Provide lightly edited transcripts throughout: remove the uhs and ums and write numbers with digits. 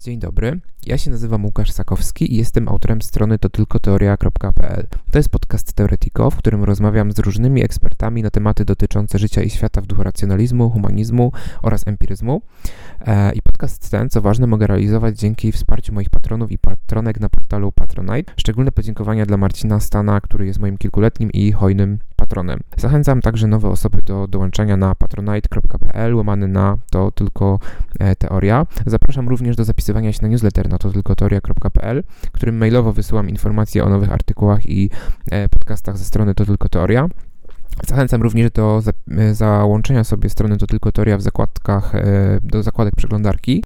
Dzień dobry, ja się nazywam Łukasz Sakowski i jestem autorem strony to tylko teoria.pl. To jest podcast Teoretico, w którym rozmawiam z różnymi ekspertami na tematy dotyczące życia i świata w duchu racjonalizmu, humanizmu oraz empiryzmu. I podcast ten, co ważne, mogę realizować dzięki wsparciu moich patronów i patronek na portalu Patronite. Szczególne podziękowania dla Marcina Stana, który jest moim kilkuletnim i hojnym patronem. Zachęcam także nowe osoby do dołączenia na patronite.pl/to tylko teoria. Zapraszam również do zapisywania się na newsletter na to tylko teoria.pl, którym mailowo wysyłam informacje o nowych artykułach i podcastach ze strony to tylko teoria. Zachęcam również do załączenia sobie strony to tylko teoria w zakładkach, do zakładek przeglądarki,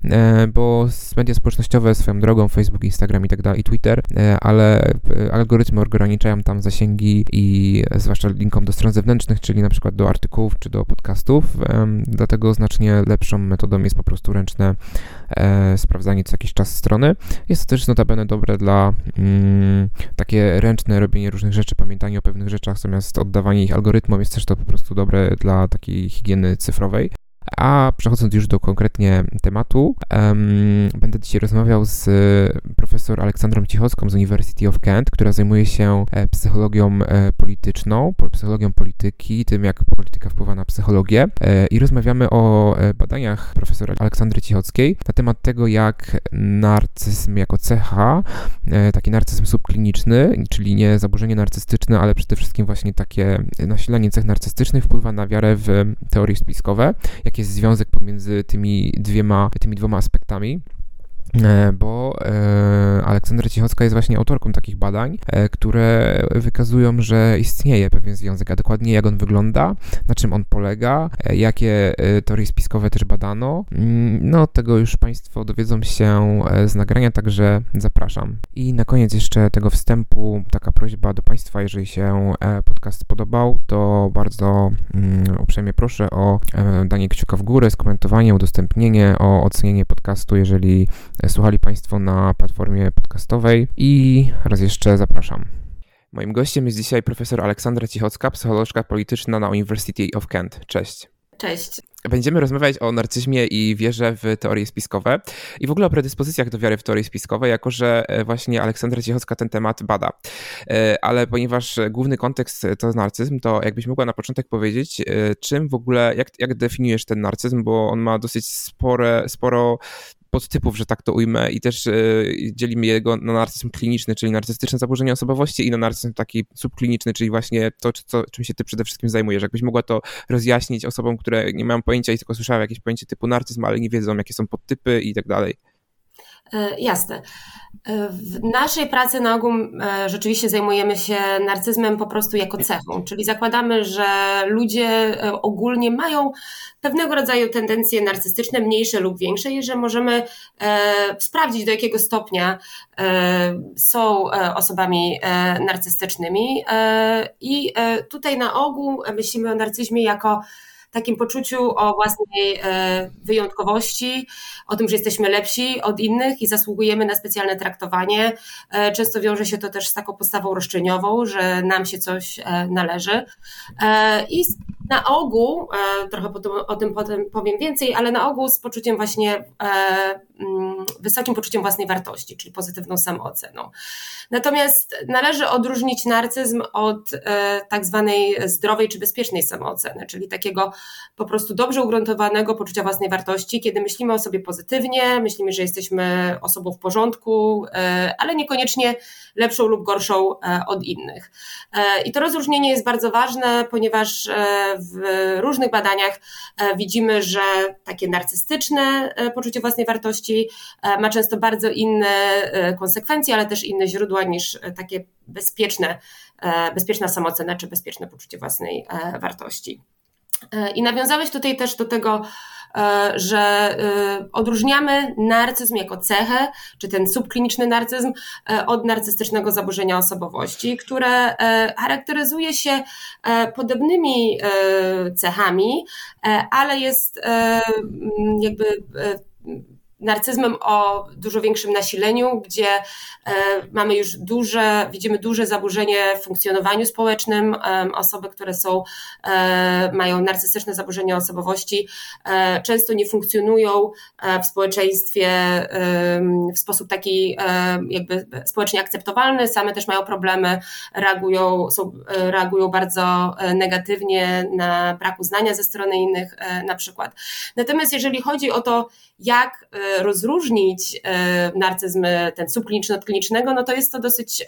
bo media społecznościowe swoją drogą, Facebook, Instagram i tak dalej, i Twitter, ale algorytmy ograniczają tam zasięgi i zwłaszcza linkom do stron zewnętrznych, czyli na przykład do artykułów czy do podcastów, dlatego znacznie lepszą metodą jest po prostu ręczne sprawdzanie co jakiś czas strony. Jest to też notabene dobre dla takie ręczne robienie różnych rzeczy, pamiętanie o pewnych rzeczach, zamiast oddawanie ich algorytmom. Jest też to po prostu dobre dla takiej higieny cyfrowej. A przechodząc już do konkretnie tematu, będę dzisiaj rozmawiał z profesor Aleksandrą Cichocką z University of Kent, która zajmuje się psychologią polityczną, psychologią polityki, tym jak polityka wpływa na psychologię i rozmawiamy o badaniach profesora Aleksandry Cichockiej na temat tego, jak narcyzm jako cecha, taki narcyzm subkliniczny, czyli nie zaburzenie narcystyczne, ale przede wszystkim właśnie takie nasilanie cech narcystycznych wpływa na wiarę w teorie spiskowe, jaki jest związek pomiędzy tymi dwoma aspektami, bo Aleksandra Cichocka jest właśnie autorką takich badań, które wykazują, że istnieje pewien związek, a dokładnie jak on wygląda, na czym on polega, jakie teorie spiskowe też badano. No, tego już Państwo dowiedzą się z nagrania, także zapraszam. I na koniec jeszcze tego wstępu taka prośba do Państwa, jeżeli się podcast podobał, to bardzo uprzejmie proszę o danie kciuka w górę, skomentowanie, udostępnienie, o ocenienie podcastu, jeżeli słuchali Państwo na platformie podcastowej i raz jeszcze zapraszam. Moim gościem jest dzisiaj profesor Aleksandra Cichocka, psycholożka polityczna na University of Kent. Cześć. Cześć. Będziemy rozmawiać o narcyzmie i wierze w teorie spiskowe i w ogóle o predyspozycjach do wiary w teorie spiskowe, jako że właśnie Aleksandra Cichocka ten temat bada. Ale ponieważ główny kontekst to narcyzm, to jakbyś mogła na początek powiedzieć, czym w ogóle, jak definiujesz ten narcyzm, bo on ma dosyć sporo podtypów, że tak to ujmę, i też dzielimy jego na narcyzm kliniczny, czyli narcystyczne zaburzenia osobowości i na narcyzm taki subkliniczny, czyli właśnie to, czym się ty przede wszystkim zajmujesz. Jakbyś mogła to rozjaśnić osobom, które nie mają pojęcia i tylko słyszały jakieś pojęcie typu narcyzm, ale nie wiedzą, jakie są podtypy i tak dalej. Jasne. W naszej pracy na ogół rzeczywiście zajmujemy się narcyzmem po prostu jako cechą, czyli zakładamy, że ludzie ogólnie mają pewnego rodzaju tendencje narcystyczne, mniejsze lub większe i że możemy sprawdzić, do jakiego stopnia są osobami narcystycznymi. I tutaj na ogół myślimy o narcyzmie jako takim poczuciu o własnej wyjątkowości, o tym, że jesteśmy lepsi od innych i zasługujemy na specjalne traktowanie. Często wiąże się to też z taką postawą roszczeniową, że nam się coś należy. I na ogół, trochę o tym potem powiem więcej, ale na ogół z poczuciem właśnie, wysokim poczuciem własnej wartości, czyli pozytywną samooceną. Natomiast należy odróżnić narcyzm od tak zwanej zdrowej czy bezpiecznej samooceny, czyli takiego po prostu dobrze ugruntowanego poczucia własnej wartości, kiedy myślimy o sobie pozytywnie, myślimy, że jesteśmy osobą w porządku, ale niekoniecznie lepszą lub gorszą od innych. I to rozróżnienie jest bardzo ważne, ponieważ w różnych badaniach widzimy, że takie narcystyczne poczucie własnej wartości ma często bardzo inne konsekwencje, ale też inne źródła niż takie bezpieczna samoocena czy bezpieczne poczucie własnej wartości. I nawiązałeś tutaj też do tego, że odróżniamy narcyzm jako cechę, czy ten subkliniczny narcyzm od narcystycznego zaburzenia osobowości, które charakteryzuje się podobnymi cechami, ale jest jakby narcyzmem o dużo większym nasileniu, gdzie mamy już widzimy duże zaburzenie w funkcjonowaniu społecznym. Osoby, które mają narcystyczne zaburzenia osobowości, często nie funkcjonują w społeczeństwie w sposób taki jakby społecznie akceptowalny. Same też mają problemy, reagują bardzo negatywnie na brak uznania ze strony innych na przykład. Natomiast jeżeli chodzi o to, jak rozróżnić narcyzmy ten subkliniczny od klinicznego, no to jest to dosyć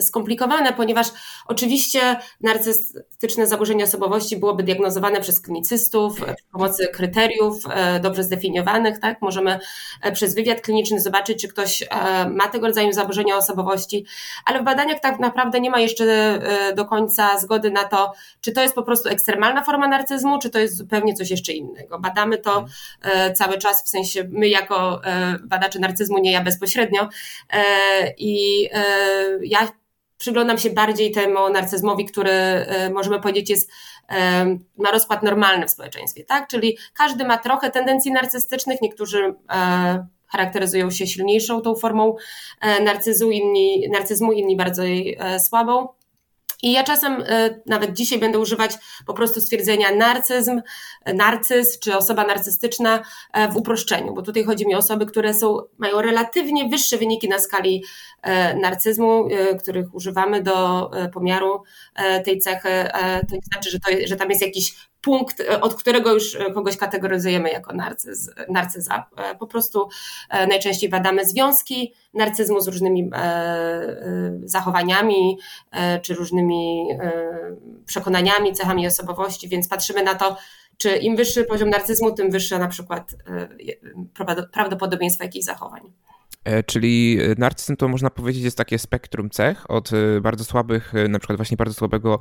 skomplikowane, ponieważ oczywiście narcystyczne zaburzenie osobowości byłoby diagnozowane przez klinicystów przy pomocy kryteriów dobrze zdefiniowanych, tak? Możemy przez wywiad kliniczny zobaczyć, czy ktoś ma tego rodzaju zaburzenia osobowości, ale w badaniach tak naprawdę nie ma jeszcze do końca zgody na to, czy to jest po prostu ekstremalna forma narcyzmu, czy to jest zupełnie coś jeszcze innego. Badamy to cały czas, w sensie my jako badacze narcyzmu, nie ja bezpośrednio, i ja przyglądam się bardziej temu narcyzmowi, który, możemy powiedzieć, ma rozkład normalny w społeczeństwie, tak? Czyli każdy ma trochę tendencji narcystycznych, niektórzy charakteryzują się silniejszą tą formą narcyzmu, inni bardziej słabą. I ja czasem, nawet dzisiaj, będę używać po prostu stwierdzenia narcyz czy osoba narcystyczna w uproszczeniu, bo tutaj chodzi mi o osoby, które mają relatywnie wyższe wyniki na skali narcyzmu, których używamy do pomiaru tej cechy. To nie znaczy, że tam jest jakiś punkt, od którego już kogoś kategoryzujemy jako narcyza. Po prostu najczęściej badamy związki narcyzmu z różnymi zachowaniami czy różnymi przekonaniami, cechami osobowości, więc patrzymy na to, czy im wyższy poziom narcyzmu, tym wyższe na przykład prawdopodobieństwo jakichś zachowań. Czyli narcyzm, to można powiedzieć, jest takie spektrum cech, od bardzo słabych, na przykład właśnie bardzo słabego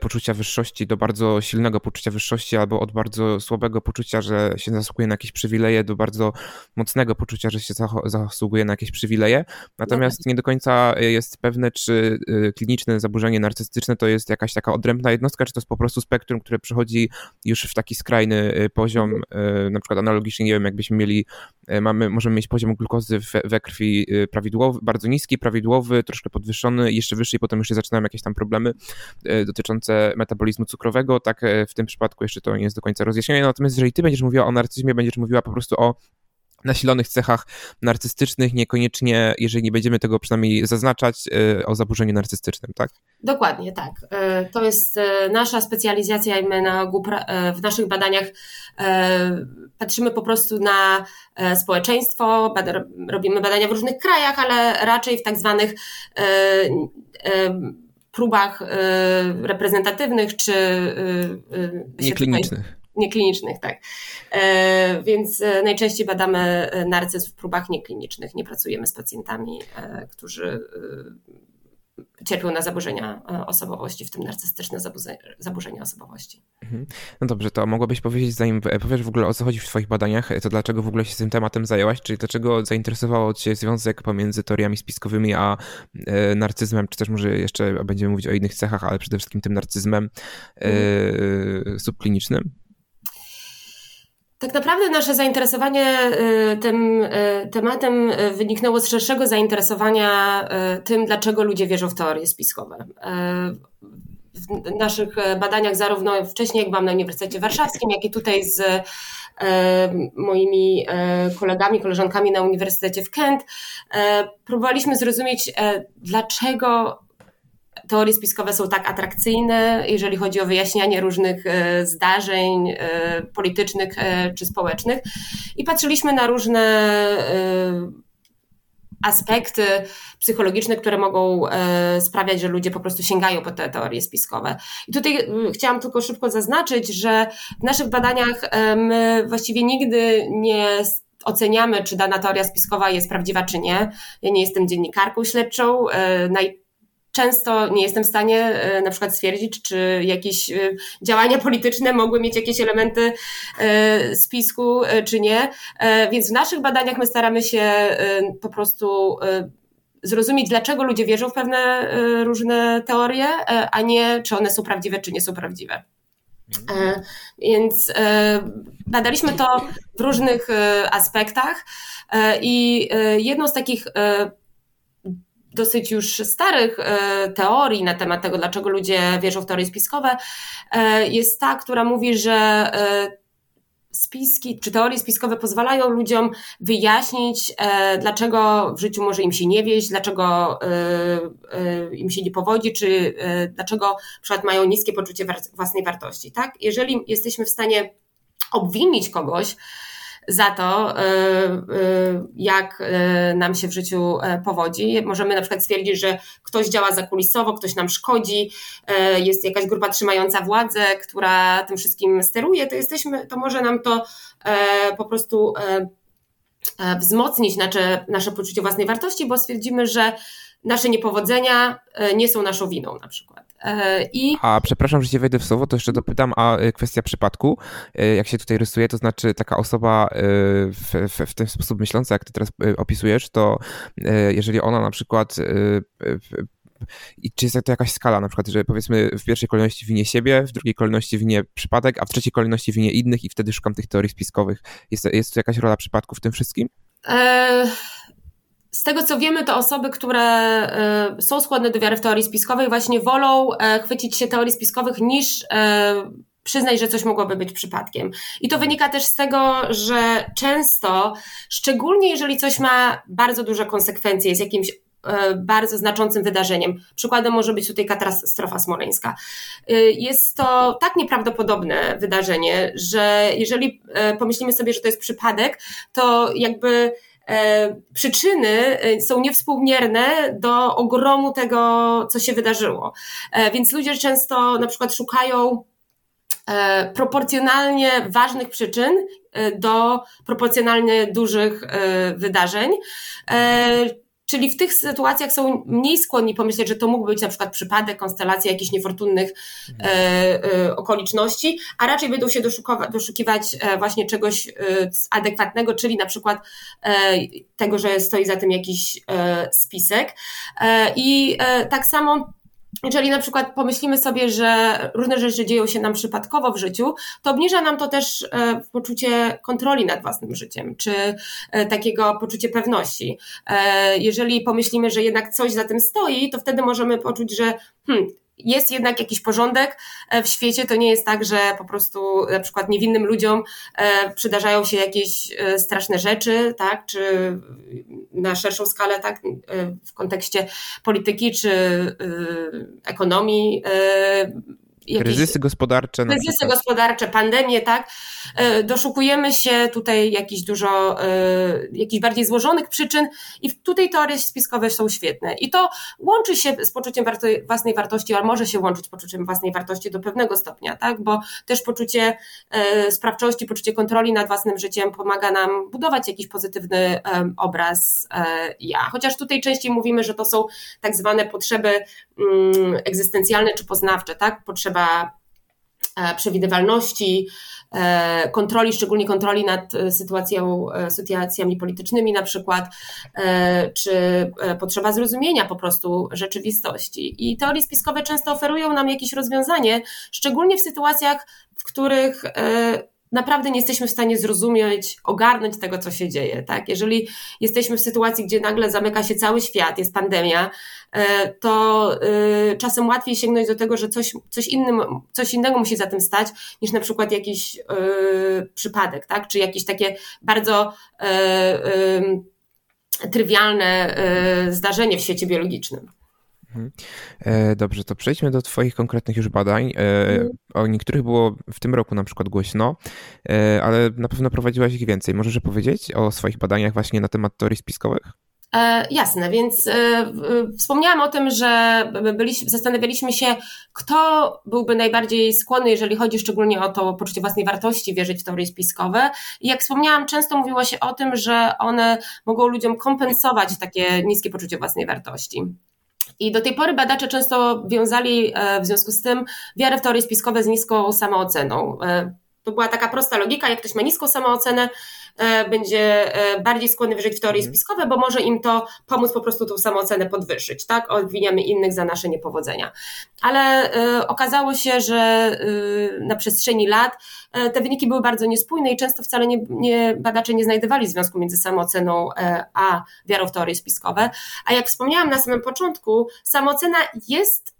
poczucia wyższości do bardzo silnego poczucia wyższości, albo od bardzo słabego poczucia, że się zasługuje na jakieś przywileje, do bardzo mocnego poczucia, że się zasługuje na jakieś przywileje. Natomiast nie do końca jest pewne, czy kliniczne zaburzenie narcystyczne to jest jakaś taka odrębna jednostka, czy to jest po prostu spektrum, które przechodzi już w taki skrajny poziom, na przykład analogicznie, nie wiem, jakbyśmy mieli, możemy mieć poziom glukozy we krwi prawidłowy, bardzo niski, prawidłowy, troszkę podwyższony, jeszcze wyższy, i potem już się zaczynają jakieś tam problemy dotyczące metabolizmu cukrowego. Tak w tym przypadku jeszcze to nie jest do końca rozjaśnione. Natomiast jeżeli ty będziesz mówiła o narcyzmie, będziesz mówiła po prostu o nasilonych cechach narcystycznych, niekoniecznie, jeżeli nie będziemy tego przynajmniej zaznaczać, o zaburzeniu narcystycznym, tak? Dokładnie, tak. To jest nasza specjalizacja i my w naszych badaniach patrzymy po prostu na społeczeństwo, robimy badania w różnych krajach, ale raczej w tak zwanych próbach reprezentatywnych czy nieklinicznych, tak. Więc najczęściej badamy narcyzm w próbach nieklinicznych. Nie pracujemy z pacjentami, którzy cierpią na zaburzenia osobowości, w tym narcystyczne zaburzenia osobowości. No dobrze, to mogłabyś powiedzieć, zanim powiesz w ogóle, o co chodzi w twoich badaniach, to dlaczego w ogóle się tym tematem zajęłaś, czyli dlaczego zainteresował cię związek pomiędzy teoriami spiskowymi a narcyzmem, czy też może jeszcze będziemy mówić o innych cechach, ale przede wszystkim tym narcyzmem subklinicznym? Tak naprawdę nasze zainteresowanie tym tematem wyniknęło z szerszego zainteresowania tym, dlaczego ludzie wierzą w teorie spiskowe. W naszych badaniach, zarówno wcześniej, jak byłam na Uniwersytecie Warszawskim, jak i tutaj z moimi kolegami, koleżankami na Uniwersytecie w Kent, próbowaliśmy zrozumieć, dlaczego teorie spiskowe są tak atrakcyjne, jeżeli chodzi o wyjaśnianie różnych zdarzeń politycznych czy społecznych. I patrzyliśmy na różne aspekty psychologiczne, które mogą sprawiać, że ludzie po prostu sięgają po te teorie spiskowe. I tutaj chciałam tylko szybko zaznaczyć, że w naszych badaniach my właściwie nigdy nie oceniamy, czy dana teoria spiskowa jest prawdziwa, czy nie. Ja nie jestem dziennikarką śledczą. Często nie jestem w stanie na przykład stwierdzić, czy jakieś działania polityczne mogły mieć jakieś elementy spisku, czy nie. Więc w naszych badaniach my staramy się po prostu zrozumieć, dlaczego ludzie wierzą w pewne różne teorie, a nie czy one są prawdziwe, czy nie są prawdziwe. Więc badaliśmy to w różnych aspektach i jedną z takich dosyć już starych teorii na temat tego, dlaczego ludzie wierzą w teorie spiskowe, jest ta, która mówi, że spiski czy teorie spiskowe pozwalają ludziom wyjaśnić, dlaczego w życiu może im się nie wieść, dlaczego im się nie powodzi, czy dlaczego na przykład mają niskie poczucie własnej wartości. Tak? Jeżeli jesteśmy w stanie obwinić kogoś za to, jak nam się w życiu powodzi. Możemy na przykład stwierdzić, że ktoś działa zakulisowo, ktoś nam szkodzi, jest jakaś grupa trzymająca władzę, która tym wszystkim steruje, to może nam to po prostu wzmocnić nasze poczucie własnej wartości, bo stwierdzimy, że nasze niepowodzenia nie są naszą winą na przykład. A przepraszam, że się wejdę w słowo, to jeszcze dopytam, a kwestia przypadku, jak się tutaj rysuje, to znaczy taka osoba w ten sposób myśląca, jak ty teraz opisujesz, to jeżeli ona na przykład... I czy jest to jakaś skala, na przykład, że powiedzmy w pierwszej kolejności winię siebie, w drugiej kolejności winię przypadek, a w trzeciej kolejności winię innych i wtedy szukam tych teorii spiskowych. Jest tu jakaś rola przypadku w tym wszystkim? Z tego co wiemy, to osoby, które są skłonne do wiary w teorii spiskowej, właśnie wolą chwycić się teorii spiskowych niż przyznać, że coś mogłoby być przypadkiem. I to wynika też z tego, że często, szczególnie jeżeli coś ma bardzo duże konsekwencje, jest jakimś bardzo znaczącym wydarzeniem. Przykładem może być tutaj katastrofa smoleńska. Jest to tak nieprawdopodobne wydarzenie, że jeżeli pomyślimy sobie, że to jest przypadek, to jakby przyczyny są niewspółmierne do ogromu tego, co się wydarzyło. Więc ludzie często na przykład szukają proporcjonalnie ważnych przyczyn do proporcjonalnie dużych wydarzeń, czyli w tych sytuacjach są mniej skłonni pomyśleć, że to mógł być na przykład przypadek, konstelacja jakichś niefortunnych okoliczności, a raczej będą się doszukiwać właśnie czegoś adekwatnego, czyli na przykład tego, że stoi za tym jakiś spisek. I tak samo jeżeli na przykład pomyślimy sobie, że różne rzeczy dzieją się nam przypadkowo w życiu, to obniża nam to też poczucie kontroli nad własnym życiem, czy takiego poczucie pewności. Jeżeli pomyślimy, że jednak coś za tym stoi, to wtedy możemy poczuć, że jest jednak jakiś porządek w świecie, to nie jest tak, że po prostu na przykład niewinnym ludziom przydarzają się jakieś straszne rzeczy, tak, czy na szerszą skalę, tak, w kontekście polityki czy ekonomii. Kryzysy gospodarcze, pandemie, tak. Doszukujemy się tutaj jakichś bardziej złożonych przyczyn i tutaj teorie spiskowe są świetne. I to łączy się z poczuciem własnej wartości, ale może się łączyć z poczuciem własnej wartości do pewnego stopnia, tak, bo też poczucie sprawczości, poczucie kontroli nad własnym życiem pomaga nam budować jakiś pozytywny obraz ja. Chociaż tutaj częściej mówimy, że to są tak zwane potrzeby egzystencjalne czy poznawcze, tak? Potrzeba przewidywalności, kontroli, szczególnie kontroli nad sytuacjami politycznymi na przykład, czy potrzeba zrozumienia po prostu rzeczywistości. I teorie spiskowe często oferują nam jakieś rozwiązanie, szczególnie w sytuacjach, w których naprawdę nie jesteśmy w stanie zrozumieć, ogarnąć tego, co się dzieje. Tak? Jeżeli jesteśmy w sytuacji, gdzie nagle zamyka się cały świat, jest pandemia, to czasem łatwiej sięgnąć do tego, że coś innego musi za tym stać, niż na przykład jakiś przypadek, tak? Czy jakieś takie bardzo trywialne zdarzenie w świecie biologicznym. Dobrze, to przejdźmy do twoich konkretnych już badań. O niektórych było w tym roku na przykład głośno, ale na pewno prowadziłaś ich więcej. Możesz powiedzieć o swoich badaniach właśnie na temat teorii spiskowych? Jasne, więc wspomniałam o tym, że zastanawialiśmy się, kto byłby najbardziej skłonny, jeżeli chodzi szczególnie o to poczucie własnej wartości, wierzyć w teorie spiskowe. I jak wspomniałam, często mówiło się o tym, że one mogą ludziom kompensować takie niskie poczucie własnej wartości. I do tej pory badacze często wiązali w związku z tym wiarę w teorie spiskowe z niską samooceną. To była taka prosta logika, jak ktoś ma niską samoocenę, będzie bardziej skłonny wierzyć w teorie spiskowe, bo może im to pomóc po prostu tą samoocenę podwyższyć, tak? Obwiniamy innych za nasze niepowodzenia. Ale okazało się, że na przestrzeni lat te wyniki były bardzo niespójne i często wcale badacze nie znajdowali związku między samooceną a wiarą w teorie spiskowe. A jak wspomniałam na samym początku, samoocena jest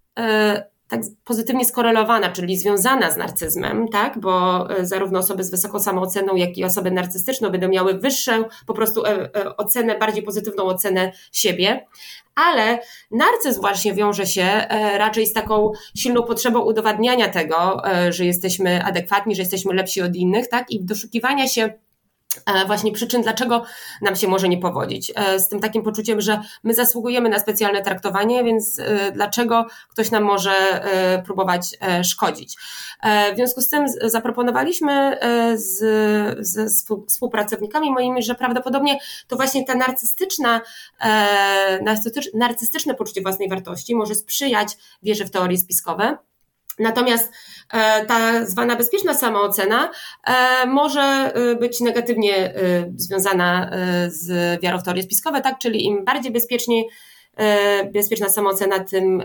tak pozytywnie skorelowana, czyli związana z narcyzmem, tak? Bo zarówno osoby z wysoką samooceną, jak i osoby narcystyczne będą miały wyższą po prostu ocenę, bardziej pozytywną ocenę siebie. Ale narcyzm właśnie wiąże się raczej z taką silną potrzebą udowadniania tego, że jesteśmy adekwatni, że jesteśmy lepsi od innych, tak? I doszukiwania się właśnie przyczyn, dlaczego nam się może nie powodzić. Z tym takim poczuciem, że my zasługujemy na specjalne traktowanie, więc dlaczego ktoś nam może próbować szkodzić. W związku z tym zaproponowaliśmy ze współpracownikami moimi, że prawdopodobnie to właśnie ta narcystyczne poczucie własnej wartości może sprzyjać wierze w teorie spiskowe. Natomiast ta zwana bezpieczna samoocena może być negatywnie związana z wiarą w teorie spiskowe, tak? Czyli im bardziej bezpieczna samoocena, tym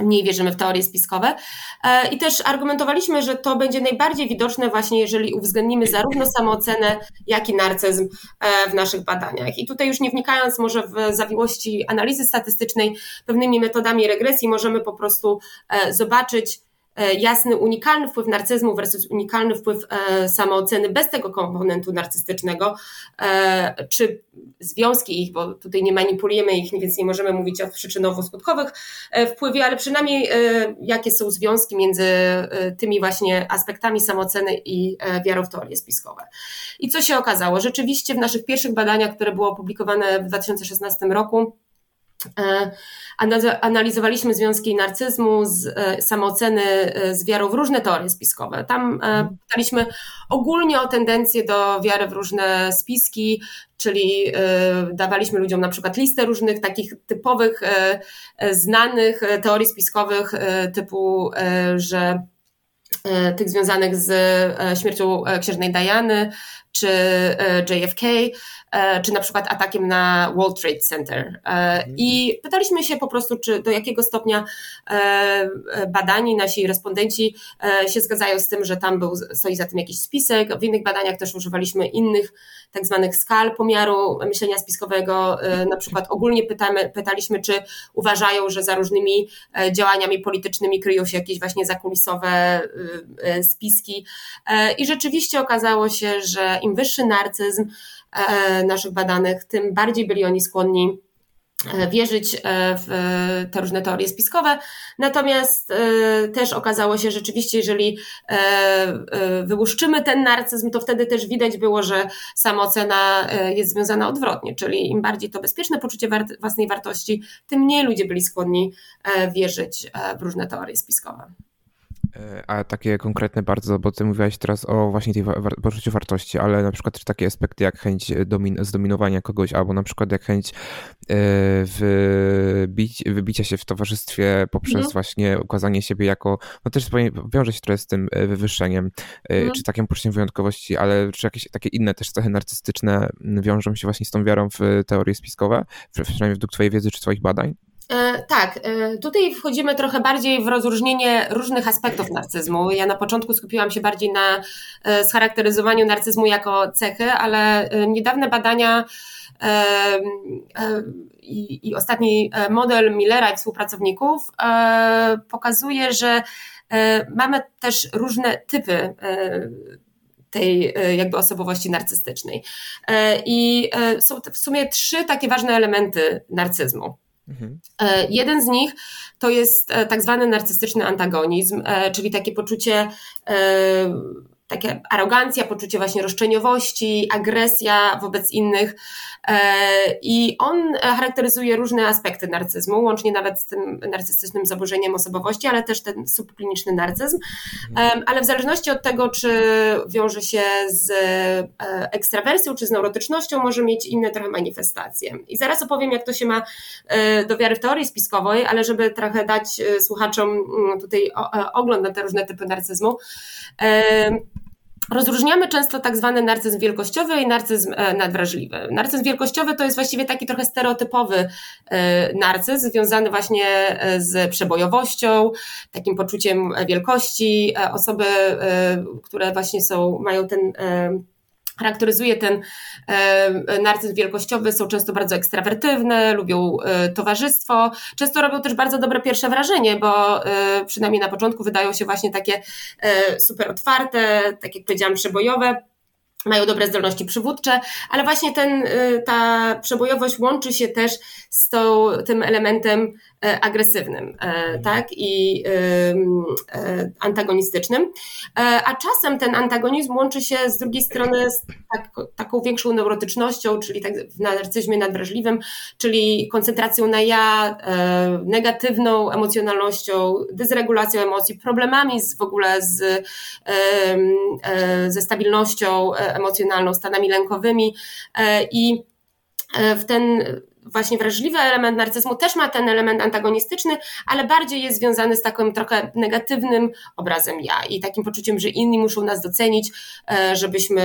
mniej wierzymy w teorie spiskowe. I też argumentowaliśmy, że to będzie najbardziej widoczne właśnie, jeżeli uwzględnimy zarówno samoocenę, jak i narcyzm w naszych badaniach. I tutaj już nie wnikając może w zawiłości analizy statystycznej, pewnymi metodami regresji możemy po prostu zobaczyć jasny, unikalny wpływ narcyzmu versus unikalny wpływ samooceny bez tego komponentu narcystycznego, czy związki ich, bo tutaj nie manipulujemy ich, więc nie możemy mówić o przyczynowo-skutkowych wpływie, ale przynajmniej jakie są związki między tymi właśnie aspektami samooceny i wiarą w teorie spiskowe. I co się okazało? Rzeczywiście w naszych pierwszych badaniach, które były opublikowane w 2016 roku, analizowaliśmy związki narcyzmu z samooceny z wiarą w różne teorie spiskowe. Tam pytaliśmy ogólnie o tendencję do wiary w różne spiski, czyli dawaliśmy ludziom na przykład listę różnych takich typowych, znanych teorii spiskowych typu, że tych związanych z śmiercią księżnej Diany, czy JFK, czy na przykład atakiem na World Trade Center. I pytaliśmy się po prostu, czy do jakiego stopnia badani, nasi respondenci się zgadzają z tym, że tam stoi za tym jakiś spisek. W innych badaniach też używaliśmy innych tak zwanych skal pomiaru myślenia spiskowego. Na przykład ogólnie pytaliśmy, czy uważają, że za różnymi działaniami politycznymi kryją się jakieś właśnie zakulisowe spiski. I rzeczywiście okazało się, że im wyższy narcyzm naszych badanych, tym bardziej byli oni skłonni wierzyć w te różne teorie spiskowe. Natomiast też okazało się rzeczywiście, jeżeli wyłuszczymy ten narcyzm, to wtedy też widać było, że samoocena jest związana odwrotnie, czyli im bardziej to bezpieczne poczucie własnej wartości, tym mniej ludzie byli skłonni wierzyć w różne teorie spiskowe. A takie konkretne bardzo, bo ty mówiłaś teraz o właśnie tej poczuciu wartości, ale na przykład też takie aspekty jak chęć zdominowania kogoś, albo na przykład jak chęć wybicia się w towarzystwie poprzez właśnie ukazanie siebie jako, no też wiąże się trochę z tym wywyższeniem, czy takim poczuciem wyjątkowości, ale czy jakieś takie inne też cechy narcystyczne wiążą się właśnie z tą wiarą w teorie spiskowe, przynajmniej według twojej wiedzy czy twoich badań? Tak, tutaj wchodzimy trochę bardziej w rozróżnienie różnych aspektów narcyzmu. Ja na początku skupiłam się bardziej na scharakteryzowaniu narcyzmu jako cechy, ale niedawne badania i ostatni model Millera i współpracowników pokazuje, że mamy też różne typy tej jakby osobowości narcystycznej. I są w sumie 3 takie ważne elementy narcyzmu. Jeden z nich to jest tak zwany narcystyczny antagonizm, czyli takie poczucie, taka arogancja, poczucie właśnie roszczeniowości, agresja wobec innych i on charakteryzuje różne aspekty narcyzmu, łącznie nawet z tym narcystycznym zaburzeniem osobowości, ale też ten subkliniczny narcyzm, ale w zależności od tego, czy wiąże się z ekstrawersją, czy z neurotycznością, może mieć inne trochę manifestacje. I zaraz opowiem, jak to się ma do wiary w teorii spiskowej, ale żeby trochę dać słuchaczom tutaj ogląd na te różne typy narcyzmu. Rozróżniamy często tak zwany narcyzm wielkościowy i narcyzm nadwrażliwy. Narcyzm wielkościowy to jest właściwie taki trochę stereotypowy narcyzm związany właśnie z przebojowością, takim poczuciem wielkości. Osoby, które właśnie mają ten... Charakteryzuje ten narcyzm wielkościowy, są często bardzo ekstrawertywne, lubią towarzystwo, często robią też bardzo dobre pierwsze wrażenie, bo przynajmniej na początku wydają się właśnie takie super otwarte, tak jak powiedziałam, przebojowe, mają dobre zdolności przywódcze, ale właśnie ta przebojowość łączy się też z tym elementem agresywnym, tak, i antagonistycznym, a czasem ten antagonizm łączy się z drugiej strony z taką większą neurotycznością, czyli tak w narcyzmie nadwrażliwym, czyli koncentracją na ja, negatywną emocjonalnością, dysregulacją emocji, problemami w ogóle ze stabilnością emocjonalną, stanami lękowymi i w ten właśnie wrażliwy element narcyzmu też ma ten element antagonistyczny, ale bardziej jest związany z takim trochę negatywnym obrazem ja i takim poczuciem, że inni muszą nas docenić, żebyśmy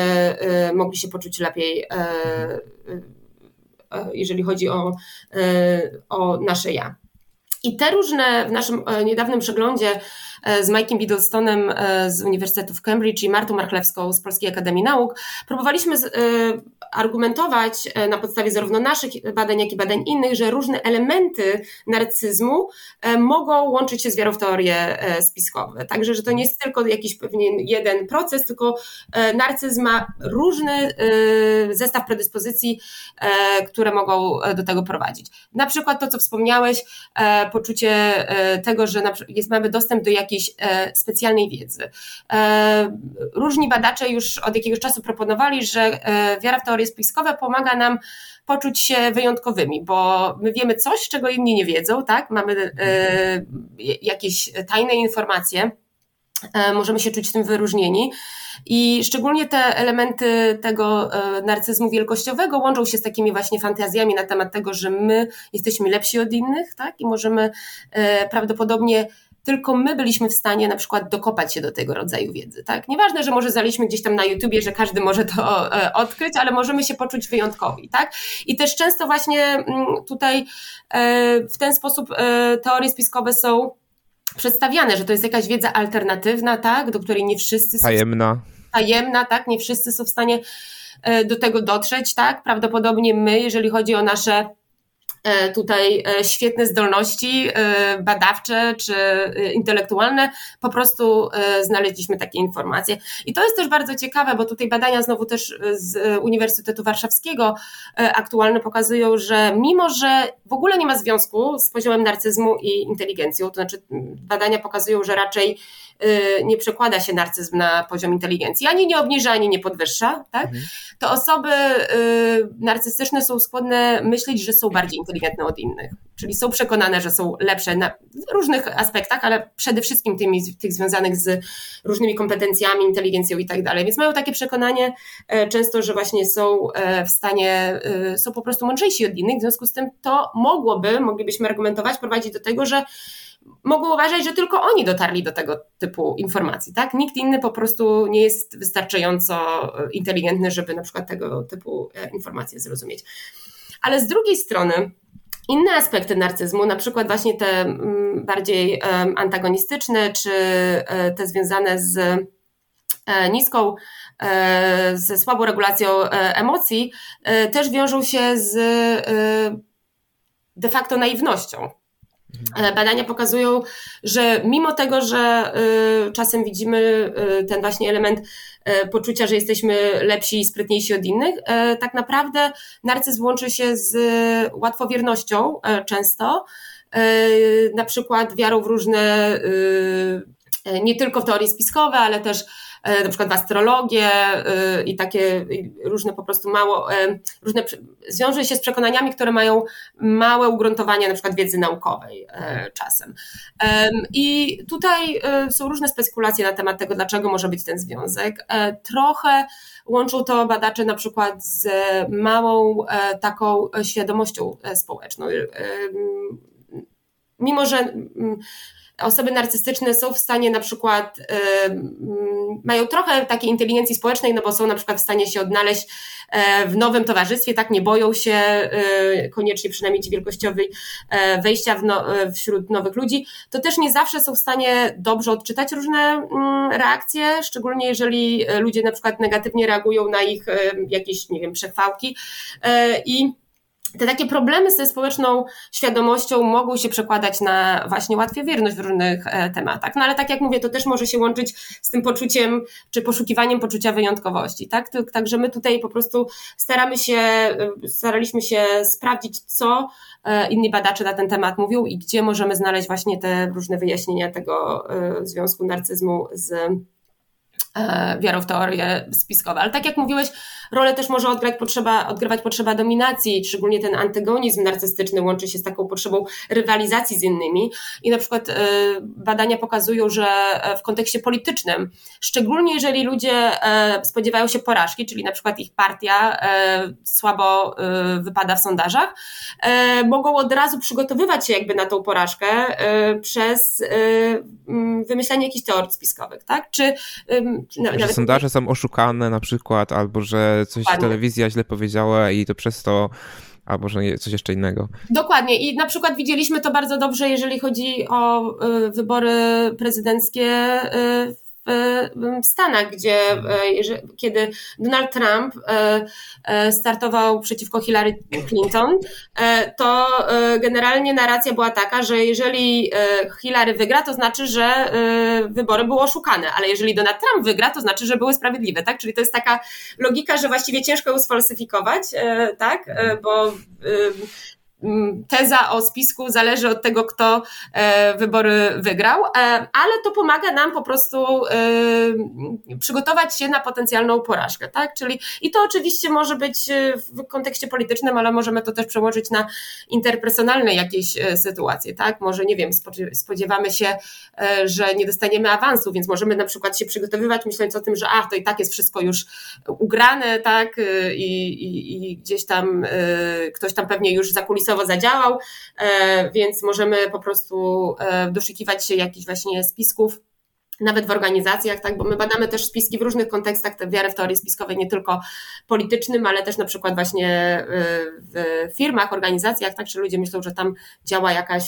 mogli się poczuć lepiej, jeżeli chodzi o nasze ja. I te różne w naszym niedawnym przeglądzie z Mike'em Biddlestonem z Uniwersytetu w Cambridge i Martą Marklewską z Polskiej Akademii Nauk próbowaliśmy argumentować na podstawie zarówno naszych badań, jak i badań innych, że różne elementy narcyzmu mogą łączyć się z wiarą w teorie spiskowe. Także, że to nie jest tylko jakiś pewien jeden proces, tylko narcyzm ma różny zestaw predyspozycji, które mogą do tego prowadzić. Na przykład to, co wspomniałeś, poczucie tego, że mamy dostęp do jakiejś specjalnej wiedzy. Różni badacze już od jakiegoś czasu proponowali, że wiara w teorie spiskowe pomaga nam poczuć się wyjątkowymi, bo my wiemy coś, czego inni nie wiedzą, tak? Mamy jakieś tajne informacje, możemy się czuć tym wyróżnieni i szczególnie te elementy tego narcyzmu wielkościowego łączą się z takimi właśnie fantazjami na temat tego, że my jesteśmy lepsi od innych, tak? I możemy prawdopodobnie tylko my byliśmy w stanie na przykład dokopać się do tego rodzaju wiedzy, tak? Nieważne, że może znaliśmy gdzieś tam na YouTubie, że każdy może to odkryć, ale możemy się poczuć wyjątkowi, tak? I też często właśnie tutaj w ten sposób teorie spiskowe są przedstawiane, że to jest jakaś wiedza alternatywna, tak? Do której nie wszyscy są... Tajemna, tak? Nie wszyscy są w stanie do tego dotrzeć, tak? Prawdopodobnie my, jeżeli chodzi o nasze tutaj świetne zdolności badawcze czy intelektualne, po prostu znaleźliśmy takie informacje. I to jest też bardzo ciekawe, bo tutaj badania znowu też z Uniwersytetu Warszawskiego aktualne pokazują, że mimo, że w ogóle nie ma związku z poziomem narcyzmu i inteligencją, to znaczy badania pokazują, że raczej nie przekłada się narcyzm na poziom inteligencji, ani nie obniża, ani nie podwyższa, tak? To osoby narcystyczne są skłonne myśleć, że są bardziej inteligentne od innych, czyli są przekonane, że są lepsze na różnych aspektach, ale przede wszystkim tych związanych z różnymi kompetencjami, inteligencją i tak dalej, więc mają takie przekonanie często, że właśnie są w stanie, są po prostu mądrzejsi od innych, w związku z tym to moglibyśmy argumentować, prowadzić do tego, że mogą uważać, że tylko oni dotarli do tego typu informacji, tak? Nikt inny po prostu nie jest wystarczająco inteligentny, żeby na przykład tego typu informacje zrozumieć. Ale z drugiej strony inne aspekty narcyzmu, na przykład właśnie te bardziej antagonistyczne, czy te związane z niską, ze słabą regulacją emocji, też wiążą się z de facto naiwnością. Badania pokazują, że mimo tego, że czasem widzimy ten właśnie element poczucia, że jesteśmy lepsi i sprytniejsi od innych, tak naprawdę narcyzm łączy się z łatwowiernością często, na przykład wiarą w różne, nie tylko w teorie spiskowe, ale też na przykład w astrologię i takie różne po prostu różne zwiąże się z przekonaniami, które mają małe ugruntowanie na przykład wiedzy naukowej czasem. I tutaj są różne spekulacje na temat tego, dlaczego może być ten związek. Trochę łączą to badacze na przykład z małą taką świadomością społeczną. Mimo, że osoby narcystyczne są w stanie na przykład, mają trochę takiej inteligencji społecznej, no bo są na przykład w stanie się odnaleźć w nowym towarzystwie, tak, nie boją się koniecznie przynajmniej ci wielkościowej wejścia wśród nowych ludzi, to też nie zawsze są w stanie dobrze odczytać różne reakcje, szczególnie jeżeli ludzie na przykład negatywnie reagują na ich jakieś, nie wiem, przechwałki i te takie problemy ze społeczną świadomością mogą się przekładać na właśnie łatwiewierność w różnych tematach. No ale tak jak mówię, to też może się łączyć z tym poczuciem, czy poszukiwaniem poczucia wyjątkowości. Tak? Także my tutaj po prostu staraliśmy się sprawdzić, co inni badacze na ten temat mówią i gdzie możemy znaleźć właśnie te różne wyjaśnienia tego związku narcyzmu z wiarą w teorie spiskowe. Ale tak jak mówiłeś, rolę też może odgrywać potrzeba dominacji, szczególnie ten antagonizm narcystyczny łączy się z taką potrzebą rywalizacji z innymi i na przykład badania pokazują, że w kontekście politycznym, szczególnie jeżeli ludzie spodziewają się porażki, czyli na przykład ich partia słabo wypada w sondażach, mogą od razu przygotowywać się jakby na tą porażkę przez wymyślanie jakichś teorii spiskowych, tak? Że sondaże są oszukane na przykład, albo że coś telewizja źle powiedziała i to przez to, albo że coś jeszcze innego. Dokładnie i na przykład widzieliśmy to bardzo dobrze, jeżeli chodzi o wybory prezydenckie w Stanach, kiedy Donald Trump startował przeciwko Hillary Clinton, to generalnie narracja była taka, że jeżeli Hillary wygra, to znaczy, że wybory były oszukane, ale jeżeli Donald Trump wygra, to znaczy, że były sprawiedliwe, tak? Czyli to jest taka logika, że właściwie ciężko ją sfalsyfikować, tak? Bo teza o spisku zależy od tego, kto wybory wygrał, ale to pomaga nam po prostu przygotować się na potencjalną porażkę, tak? Czyli i to oczywiście może być w kontekście politycznym, ale możemy to też przełożyć na interpersonalne jakieś sytuacje, tak? Może, nie wiem, spodziewamy się, że nie dostaniemy awansu, więc możemy na przykład się przygotowywać, myśląc o tym, że to i tak jest wszystko już ugrane, tak? I gdzieś tam ktoś tam pewnie już za kulisami zadziałał, więc możemy po prostu doszukiwać się jakichś właśnie spisków, nawet w organizacjach, tak, bo my badamy też spiski w różnych kontekstach, te wiary w teorii spiskowej, nie tylko politycznym, ale też na przykład właśnie w firmach, organizacjach, tak, że ludzie myślą, że tam działa jakaś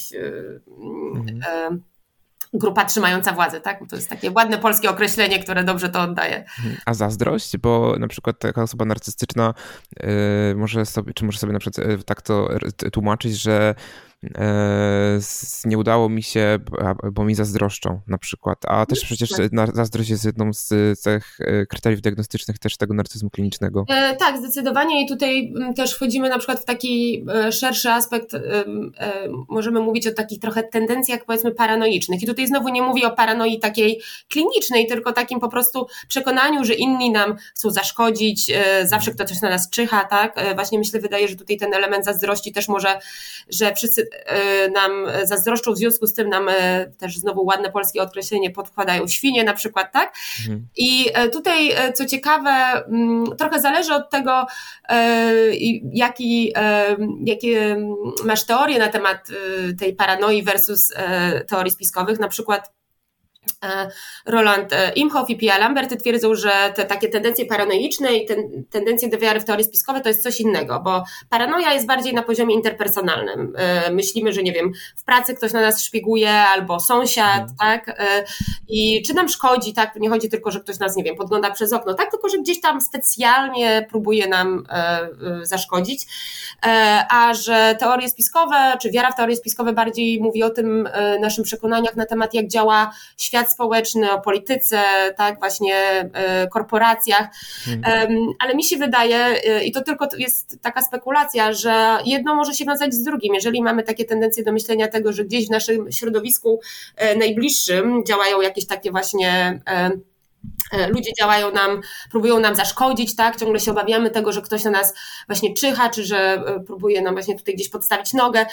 grupa trzymająca władzę, tak? To jest takie ładne polskie określenie, które dobrze to oddaje. A zazdrość? Bo na przykład taka osoba narcystyczna może sobie na przykład tak to tłumaczyć, że nie udało mi się, bo mi zazdroszczą na przykład. A też przecież zazdrość jest jedną z cech kryteriów diagnostycznych też tego narcyzmu klinicznego. Tak, zdecydowanie i tutaj też wchodzimy na przykład w taki szerszy aspekt, możemy mówić o takich trochę tendencjach, powiedzmy, paranoicznych i tutaj znowu nie mówię o paranoi takiej klinicznej, tylko takim po prostu przekonaniu, że inni nam chcą zaszkodzić, zawsze ktoś na nas czyha, tak? Właśnie wydaje, że tutaj ten element zazdrości też może, że wszyscy nam zazdroszczą, w związku z tym nam też znowu ładne polskie określenie podkładają świnie na przykład, tak? Mhm. I tutaj co ciekawe, trochę zależy od tego, jakie masz teorie na temat tej paranoi versus teorii spiskowych, na przykład Roland Imhoff i Pia Lamberty twierdzą, że te takie tendencje paranoiczne i tendencje do wiary w teorie spiskowe to jest coś innego, bo paranoja jest bardziej na poziomie interpersonalnym. Myślimy, że nie wiem, w pracy ktoś na nas szpieguje albo sąsiad, tak? I czy nam szkodzi, tak? Nie chodzi tylko, że ktoś nas, nie wiem, podgląda przez okno, tak? Tylko, że gdzieś tam specjalnie próbuje nam zaszkodzić. A że teorie spiskowe, czy wiara w teorie spiskowe bardziej mówi o tym naszym przekonaniach na temat, jak działa świat społeczny, o polityce, tak, właśnie korporacjach, ale mi się wydaje, i to tylko jest taka spekulacja, że jedno może się wiązać z drugim. Jeżeli mamy takie tendencje do myślenia tego, że gdzieś w naszym środowisku najbliższym działają jakieś takie właśnie ludzie działają nam, próbują nam zaszkodzić, tak? Ciągle się obawiamy tego, że ktoś na nas właśnie czyha, czy że próbuje nam właśnie tutaj gdzieś podstawić nogę.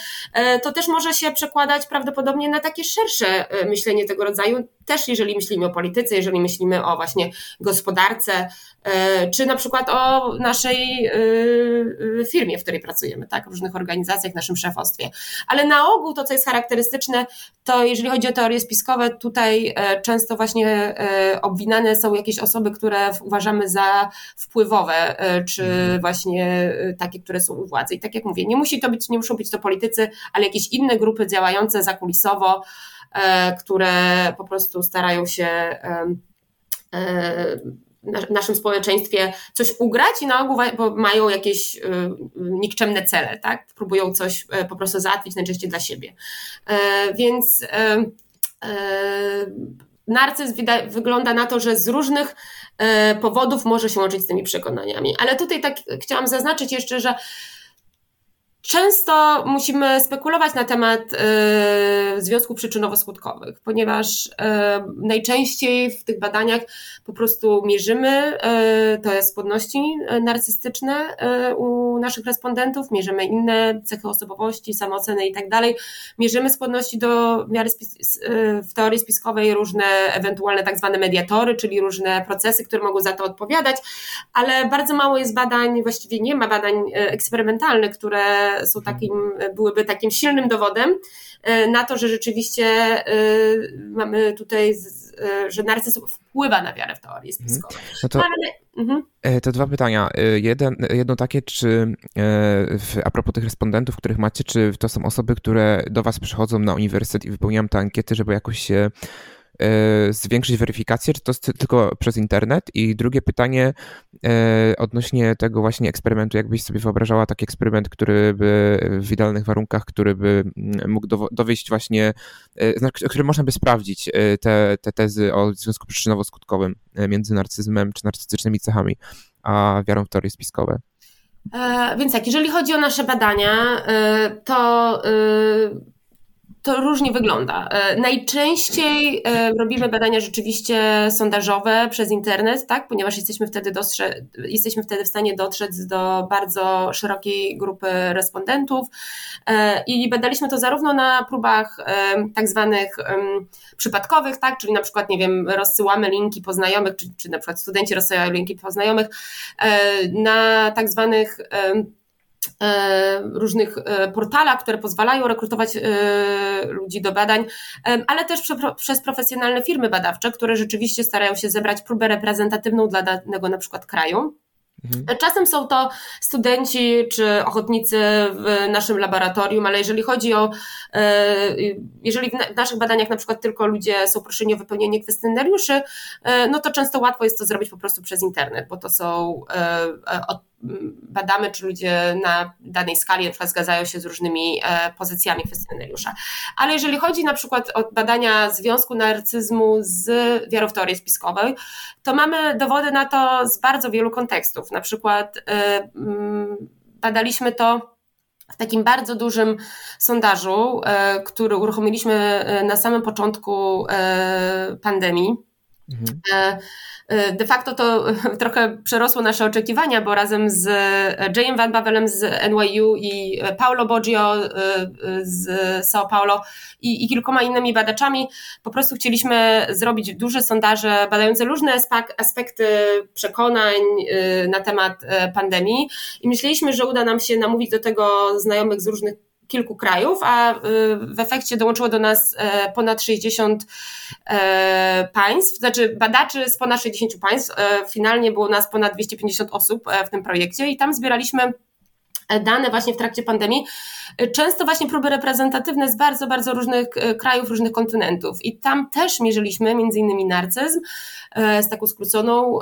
To też może się przekładać prawdopodobnie na takie szersze myślenie tego rodzaju, też jeżeli myślimy o polityce, jeżeli myślimy o właśnie gospodarce, czy na przykład o naszej firmie, w której pracujemy, tak, w różnych organizacjach, w naszym szefostwie. Ale na ogół to, co jest charakterystyczne, to jeżeli chodzi o teorie spiskowe, tutaj często właśnie obwinane są jakieś osoby, które uważamy za wpływowe, czy właśnie takie, które są u władzy. I tak jak mówię, nie muszą być to politycy, ale jakieś inne grupy działające zakulisowo, które po prostu starają się w naszym społeczeństwie coś ugrać i na ogół mają jakieś nikczemne cele, tak? Próbują coś po prostu załatwić najczęściej dla siebie. Więc narcyz wygląda na to, że z różnych powodów może się łączyć z tymi przekonaniami. Ale tutaj tak chciałam zaznaczyć jeszcze, że często musimy spekulować na temat związków przyczynowo-skutkowych, ponieważ najczęściej w tych badaniach po prostu mierzymy te skłonności narcystyczne u naszych respondentów, mierzymy inne cechy osobowości, samooceny i tak dalej, mierzymy skłonności do w teorii spiskowej różne ewentualne tak zwane mediatory, czyli różne procesy, które mogą za to odpowiadać, ale bardzo mało jest badań, właściwie nie ma badań eksperymentalnych, które są byłyby takim silnym dowodem na to, że rzeczywiście mamy tutaj, że narcyzm wpływa na wiarę w teorii spiskowej. No to, to dwa pytania. Jedno takie, czy a propos tych respondentów, których macie, czy to są osoby, które do was przychodzą na uniwersytet i wypełniają te ankiety, żeby jakoś się zwiększyć weryfikację, czy to jest tylko przez internet? I drugie pytanie odnośnie tego właśnie eksperymentu, jakbyś sobie wyobrażała taki eksperyment, który by w idealnych warunkach, który by mógł dowieść właśnie, który można by sprawdzić te tezy o związku przyczynowo-skutkowym między narcyzmem czy narcystycznymi cechami, a wiarą w teorie spiskowe. Więc tak, jeżeli chodzi o nasze badania, to różnie wygląda. Najczęściej robimy badania rzeczywiście sondażowe przez internet, tak, ponieważ jesteśmy wtedy w stanie dotrzeć do bardzo szerokiej grupy respondentów i badaliśmy to zarówno na próbach tak zwanych przypadkowych, tak, czyli na przykład, nie wiem, rozsyłamy linki po znajomych, czy na przykład studenci rozsyłają linki po znajomych, na tak zwanych różnych portalach, które pozwalają rekrutować ludzi do badań, ale też przez profesjonalne firmy badawcze, które rzeczywiście starają się zebrać próbę reprezentatywną dla danego na przykład kraju. Czasem są to studenci czy ochotnicy w naszym laboratorium, ale jeżeli w naszych badaniach na przykład tylko ludzie są proszeni o wypełnienie kwestionariuszy, no to często łatwo jest to zrobić po prostu przez internet, bo to są, badamy, czy ludzie na danej skali na przykład zgadzają się z różnymi pozycjami kwestionariusza. Ale jeżeli chodzi na przykład o badania związku narcyzmu z wiarą w teorię spiskową, to mamy dowody na to z bardzo wielu kontekstów. Na przykład badaliśmy to w takim bardzo dużym sondażu, który uruchomiliśmy na samym początku pandemii. De facto to trochę przerosło nasze oczekiwania, bo razem z J.M. Van Bavelem z NYU i Paulo Boggio z Sao Paulo i kilkoma innymi badaczami po prostu chcieliśmy zrobić duże sondaże badające różne aspekty przekonań na temat pandemii i myśleliśmy, że uda nam się namówić do tego znajomych z różnych kilku krajów, a w efekcie dołączyło do nas ponad 60 państw, znaczy badaczy z ponad 60 państw. Finalnie było nas ponad 250 osób w tym projekcie i tam zbieraliśmy dane właśnie w trakcie pandemii, często właśnie próby reprezentatywne z bardzo, bardzo różnych krajów, różnych kontynentów i tam też mierzyliśmy między innymi narcyzm z taką skróconą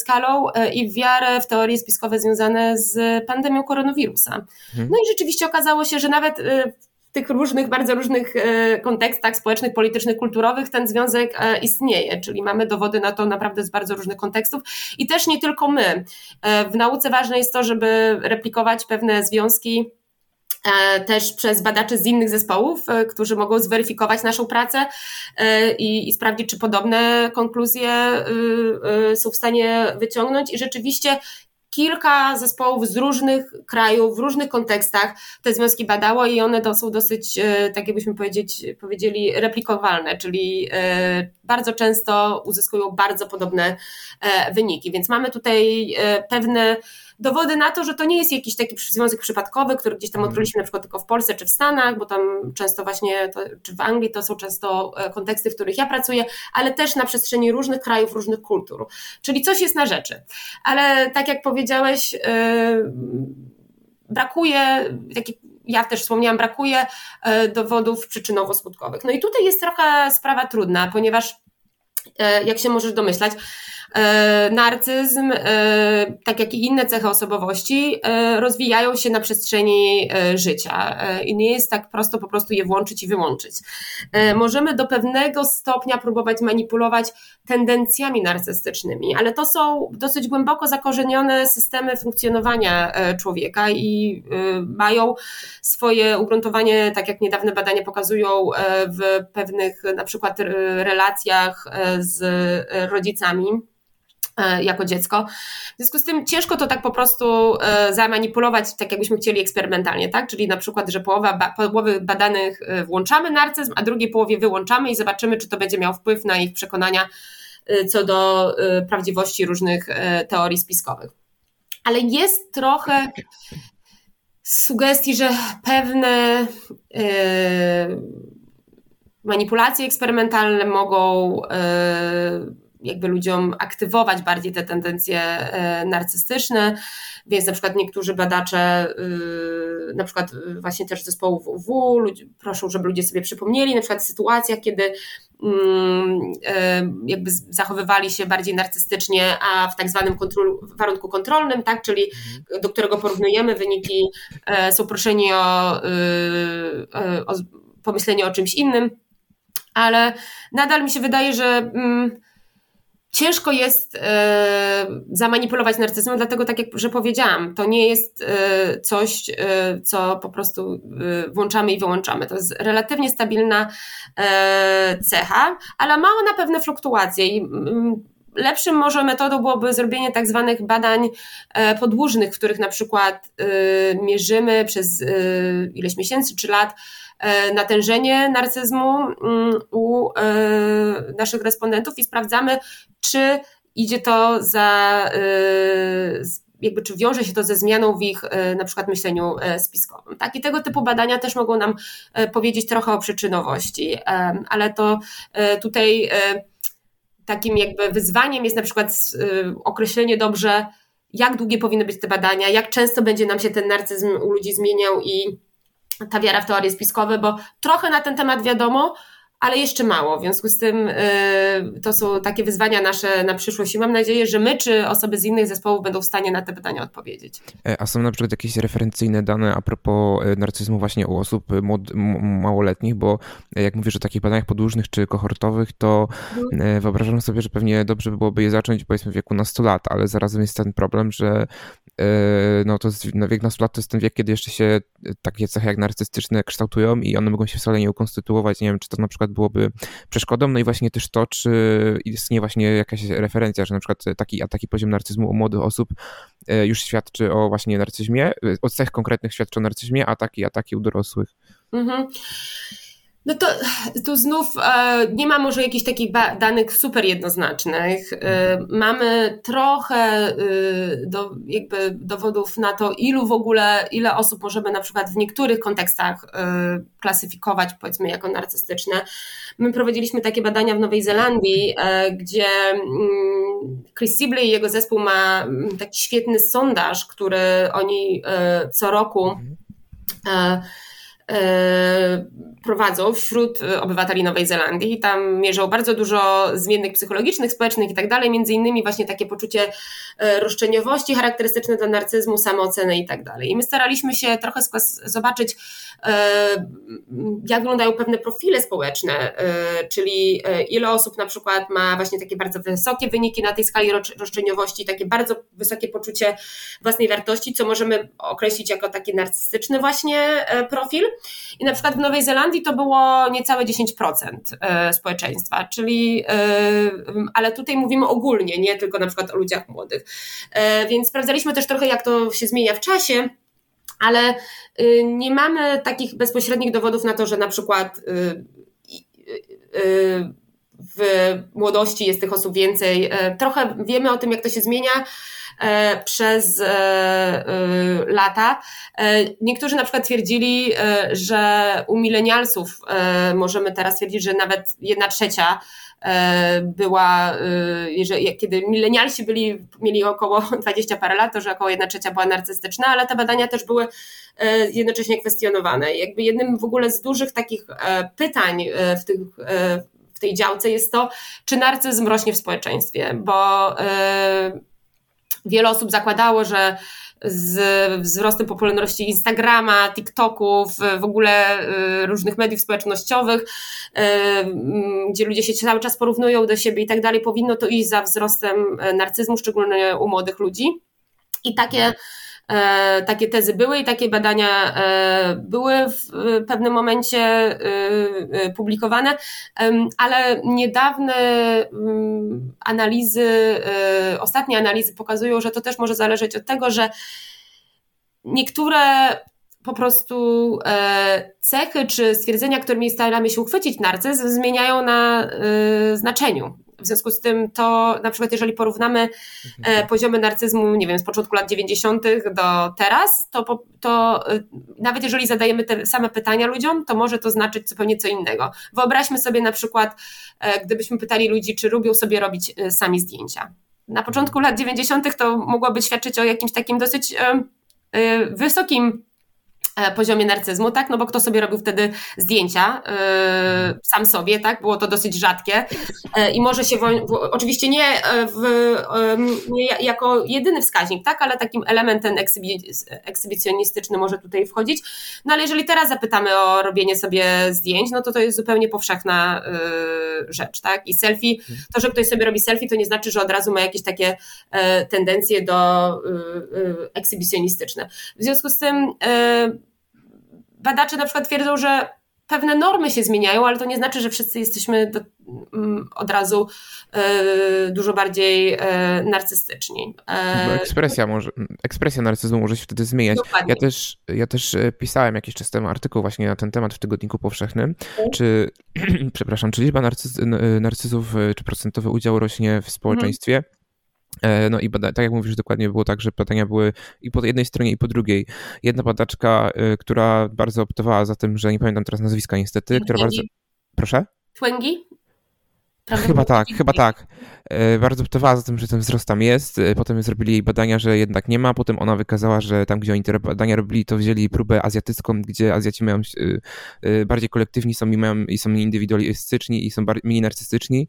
skalą i wiarę w teorie spiskowe związane z pandemią koronawirusa. No i rzeczywiście okazało się, że nawet w tych różnych, bardzo różnych kontekstach społecznych, politycznych, kulturowych ten związek istnieje, czyli mamy dowody na to naprawdę z bardzo różnych kontekstów i też nie tylko my. W nauce ważne jest to, żeby replikować pewne związki też przez badaczy z innych zespołów, którzy mogą zweryfikować naszą pracę i sprawdzić, czy podobne konkluzje są w stanie wyciągnąć i rzeczywiście kilka zespołów z różnych krajów, w różnych kontekstach te związki badało i one to są dosyć, tak jakbyśmy powiedzieli, replikowalne, czyli bardzo często uzyskują bardzo podobne wyniki, więc mamy tutaj pewne dowody na to, że to nie jest jakiś taki związek przypadkowy, który gdzieś tam odkryliśmy na przykład tylko w Polsce czy w Stanach, bo tam często właśnie, czy w Anglii to są często konteksty, w których ja pracuję, ale też na przestrzeni różnych krajów, różnych kultur. Czyli coś jest na rzeczy. Ale tak jak powiedziałeś, brakuje takich, ja też wspomniałam, brakuje dowodów przyczynowo-skutkowych. No i tutaj jest trochę sprawa trudna, ponieważ jak się możesz domyślać, narcyzm, tak jak i inne cechy osobowości, rozwijają się na przestrzeni życia i nie jest tak prosto po prostu je włączyć i wyłączyć. Możemy do pewnego stopnia próbować manipulować tendencjami narcystycznymi, ale to są dosyć głęboko zakorzenione systemy funkcjonowania człowieka i mają swoje ugruntowanie, tak jak niedawne badania pokazują, w pewnych na przykład relacjach z rodzicami jako dziecko. W związku z tym ciężko to tak po prostu zamanipulować, tak jakbyśmy chcieli eksperymentalnie, tak? Czyli na przykład, że połowy badanych włączamy narcyzm, a drugiej połowie wyłączamy i zobaczymy, czy to będzie miało wpływ na ich przekonania co do prawdziwości różnych teorii spiskowych. Ale jest trochę sugestii, że pewne manipulacje eksperymentalne mogą jakby ludziom aktywować bardziej te tendencje narcystyczne, więc na przykład niektórzy badacze, na przykład właśnie też zespołu WW, proszą, żeby ludzie sobie przypomnieli na przykład sytuacjach, kiedy jakby zachowywali się bardziej narcystycznie, a w tak zwanym warunku kontrolnym, tak, czyli do którego porównujemy wyniki, są proszeni o pomyślenie o czymś innym, ale nadal mi się wydaje, że ciężko jest zamanipulować narcyzmem, dlatego tak jak że powiedziałam, to nie jest coś, co po prostu włączamy i wyłączamy. To jest relatywnie stabilna cecha, ale mała na pewne fluktuacje i lepszym może metodą byłoby zrobienie tak zwanych badań podłużnych, w których na przykład mierzymy przez ileś miesięcy czy lat natężenie narcyzmu u naszych respondentów i sprawdzamy, czy idzie to jakby czy wiąże się to ze zmianą w ich na przykład myśleniu spiskowym. Tak? I tego typu badania też mogą nam powiedzieć trochę o przyczynowości, ale to tutaj takim jakby wyzwaniem jest na przykład określenie dobrze, jak długie powinny być te badania, jak często będzie nam się ten narcyzm u ludzi zmieniał i ta wiara w teorie spiskowe, bo trochę na ten temat wiadomo, ale jeszcze mało. W związku z tym to są takie wyzwania nasze na przyszłość i mam nadzieję, że my czy osoby z innych zespołów będą w stanie na te pytania odpowiedzieć. A są na przykład jakieś referencyjne dane a propos narcyzmu właśnie u osób małoletnich, bo jak mówisz o takich badaniach podłużnych czy kohortowych, to wyobrażam sobie, że pewnie dobrze byłoby je zacząć powiedzmy w wieku nastolat, ale zarazem jest ten problem, że no to jest, no wiek nastolat to jest ten wiek, kiedy jeszcze się takie cechy jak narcystyczne kształtują i one mogą się wcale nie ukonstytuować. Nie wiem, czy to na przykład byłoby przeszkodą, no i właśnie też to, czy istnieje właśnie jakaś referencja, że na przykład taki poziom narcyzmu u młodych osób już świadczy o właśnie narcyzmie, o cech konkretnych świadczy o narcyzmie, a taki u dorosłych. Mhm. No to tu znów nie ma może jakichś takich danych super jednoznacznych. Mamy trochę jakby dowodów na to, ile osób możemy na przykład w niektórych kontekstach klasyfikować, powiedzmy, jako narcystyczne. My prowadziliśmy takie badania w Nowej Zelandii, gdzie Chris Sibley i jego zespół ma taki świetny sondaż, który oni co roku prowadzą wśród obywateli Nowej Zelandii i tam mierzą bardzo dużo zmiennych psychologicznych, społecznych i tak dalej, między innymi właśnie takie poczucie roszczeniowości charakterystyczne dla narcyzmu, samooceny i tak dalej. I my staraliśmy się trochę zobaczyć, jak wyglądają pewne profile społeczne, czyli ile osób na przykład ma właśnie takie bardzo wysokie wyniki na tej skali roszczeniowości, takie bardzo wysokie poczucie własnej wartości, co możemy określić jako taki narcystyczny właśnie profil, I na przykład w Nowej Zelandii to było niecałe 10% społeczeństwa, czyli, ale tutaj mówimy ogólnie, nie tylko na przykład o ludziach młodych. Więc sprawdzaliśmy też trochę, jak to się zmienia w czasie, ale nie mamy takich bezpośrednich dowodów na to, że na przykład w młodości jest tych osób więcej. Trochę wiemy o tym, jak to się zmienia przez lata. Niektórzy na przykład twierdzili, że u milenialsów możemy teraz twierdzić, że nawet 1/3 była, że kiedy milenialsi mieli około 20 parę lat, to że około 1/3 była narcystyczna, ale te badania też były jednocześnie kwestionowane. Jakby jednym w ogóle z dużych takich pytań w tej działce jest to, czy narcyzm rośnie w społeczeństwie, bo wiele osób zakładało, że z wzrostem popularności Instagrama, TikToków, w ogóle różnych mediów społecznościowych, gdzie ludzie się cały czas porównują do siebie i tak dalej, powinno to iść za wzrostem narcyzmu, szczególnie u młodych ludzi. I takie tezy były i takie badania były w pewnym momencie publikowane, ale niedawne ostatnie analizy pokazują, że to też może zależeć od tego, że niektóre po prostu cechy czy stwierdzenia, którymi staramy się uchwycić narcyzm, zmieniają na znaczeniu. W związku z tym to na przykład jeżeli porównamy poziomy narcyzmu, nie wiem, z początku lat 90. do teraz, to nawet jeżeli zadajemy te same pytania ludziom, to może to znaczyć zupełnie co innego. Wyobraźmy sobie na przykład, gdybyśmy pytali ludzi, czy lubią sobie robić sami zdjęcia. Na początku lat 90. to mogłoby świadczyć o jakimś takim dosyć wysokim poziomie narcyzmu, tak? No bo kto sobie robił wtedy zdjęcia sam sobie, tak? Było to dosyć rzadkie i może się, oczywiście nie jako jedyny wskaźnik, tak? Ale takim element ten ekshibicjonistyczny może tutaj wchodzić. No ale jeżeli teraz zapytamy o robienie sobie zdjęć, no to jest zupełnie powszechna rzecz, tak? I selfie, to, że ktoś sobie robi selfie, to nie znaczy, że od razu ma jakieś takie tendencje do ekshibicjonistyczne. W związku z tym badacze na przykład twierdzą, że pewne normy się zmieniają, ale to nie znaczy, że wszyscy jesteśmy od razu dużo bardziej narcystyczni. Ekspresja narcyzmu może się wtedy zmieniać. Dokładnie. Ja też pisałem jakiś czas temu artykuł właśnie na ten temat w Tygodniku Powszechnym. Czy liczba narcyzów, czy procentowy udział rośnie w społeczeństwie? No i tak jak mówisz, dokładnie było tak, że badania były i po jednej stronie, i po drugiej. Jedna badaczka, która bardzo optowała za tym, że nie pamiętam teraz nazwiska niestety, Twenge. Proszę? Twenge? Chyba tak. Bardzo optowała za tym, że ten wzrost tam jest. Potem zrobili jej badania, że jednak nie ma. Potem ona wykazała, że tam, gdzie oni te badania robili, to wzięli próbę azjatycką, gdzie Azjaci mają bardziej kolektywni są i są mniej indywidualistyczni i są mniej narcystyczni.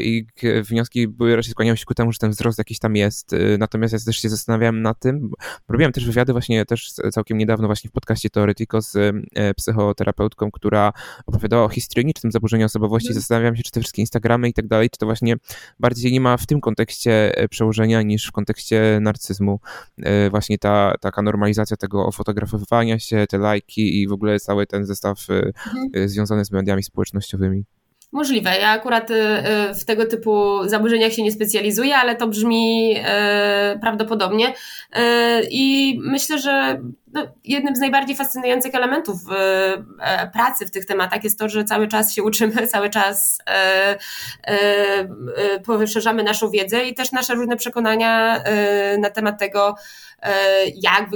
I wnioski raczej skłaniały się ku temu, że ten wzrost jakiś tam jest. Natomiast ja też się zastanawiałem nad tym. Robiłem też wywiady właśnie też całkiem niedawno właśnie w podcaście Teoretico z psychoterapeutką, która opowiadała o histrionicznym zaburzeniu osobowości. Zastanawiałem się, czy te wszystkie Instagramy i tak dalej, czy to właśnie bardziej nie ma w tym kontekście przełożenia niż w kontekście narcyzmu. Właśnie taka normalizacja tego ofotografowania się, te lajki i w ogóle cały ten zestaw związany z mediami społecznościowymi. Możliwe. Ja akurat w tego typu zaburzeniach się nie specjalizuję, ale to brzmi prawdopodobnie i myślę, że jednym z najbardziej fascynujących elementów pracy w tych tematach jest to, że cały czas się uczymy, cały czas poszerzamy naszą wiedzę i też nasze różne przekonania na temat tego, jak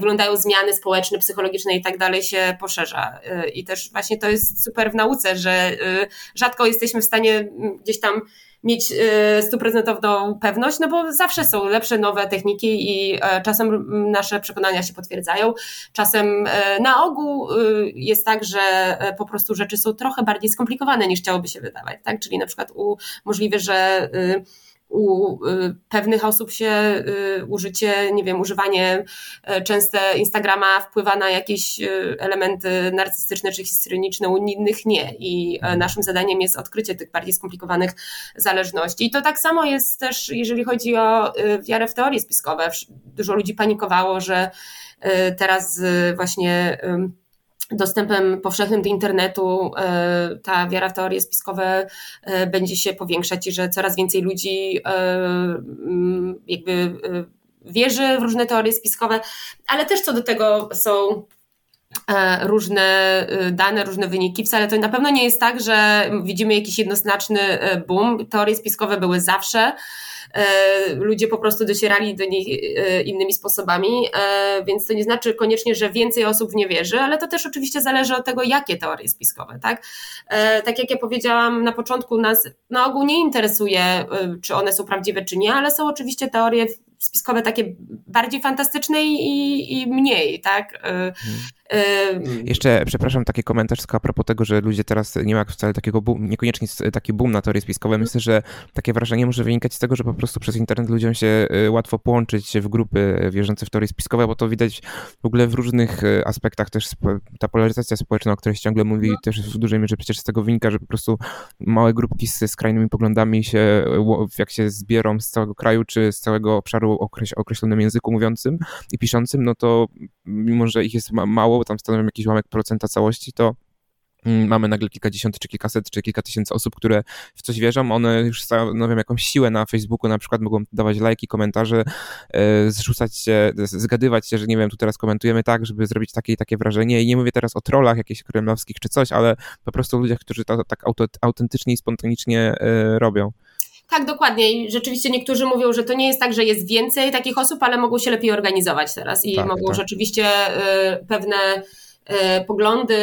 wyglądają zmiany społeczne, psychologiczne i tak dalej się poszerza. I też właśnie to jest super w nauce, że rzadko jesteśmy w stanie gdzieś tam mieć 100% pewność, no bo zawsze są lepsze, nowe techniki i czasem nasze przekonania się potwierdzają. Czasem na ogół jest tak, że po prostu rzeczy są trochę bardziej skomplikowane niż chciałoby się wydawać, tak? Czyli na przykład możliwe, że u pewnych osób się użycie, nie wiem, używanie częste Instagrama wpływa na jakieś elementy narcystyczne czy histrioniczne, u innych nie. I naszym zadaniem jest odkrycie tych bardziej skomplikowanych zależności. I to tak samo jest też, jeżeli chodzi o wiarę w teorie spiskowe. Dużo ludzi panikowało, że teraz właśnie dostępem powszechnym do internetu ta wiara w teorie spiskowe będzie się powiększać i że coraz więcej ludzi jakby wierzy w różne teorie spiskowe, ale też co do tego są różne dane, różne wyniki. Wcale to na pewno nie jest tak, że widzimy jakiś jednoznaczny boom. Teorie spiskowe były zawsze. Ludzie po prostu docierali do nich innymi sposobami, więc to nie znaczy koniecznie, że więcej osób w nie wierzy, ale to też oczywiście zależy od tego, jakie teorie spiskowe, tak? Tak jak ja powiedziałam na początku, nas na ogół nie interesuje, czy one są prawdziwe, czy nie, ale są oczywiście teorie spiskowe takie bardziej fantastyczne i mniej, tak? Jeszcze, przepraszam, taki komentarz a propos tego, że ludzie teraz nie mają wcale takiego boom, niekoniecznie taki boom na teorie spiskowe. Myślę, że takie wrażenie może wynikać z tego, że po prostu przez internet ludziom się łatwo połączyć w grupy wierzące w teorie spiskowe, bo to widać w ogóle w różnych aspektach też ta polaryzacja społeczna, o której się ciągle mówi, też w dużej mierze przecież z tego wynika, że po prostu małe grupki ze skrajnymi poglądami się, jak się zbierą z całego kraju czy z całego obszaru o określonym języku mówiącym i piszącym, no to mimo, że ich jest mało, bo tam stanowią jakiś ułamek procenta całości, to mamy nagle kilkadziesiąt, czy kilkaset, czy kilka tysięcy osób, które w coś wierzą, one już stanowią jakąś siłę na Facebooku, na przykład mogą dawać lajki, komentarze, zrzucać się, zgadywać się, że nie wiem, tu teraz komentujemy tak, żeby zrobić takie i takie wrażenie i nie mówię teraz o trollach jakichś kremlowskich czy coś, ale po prostu ludziach, którzy to tak autentycznie i spontanicznie robią. Tak, dokładnie. I rzeczywiście niektórzy mówią, że to nie jest tak, że jest więcej takich osób, ale mogą się lepiej organizować teraz i tak, mogą rzeczywiście pewne poglądy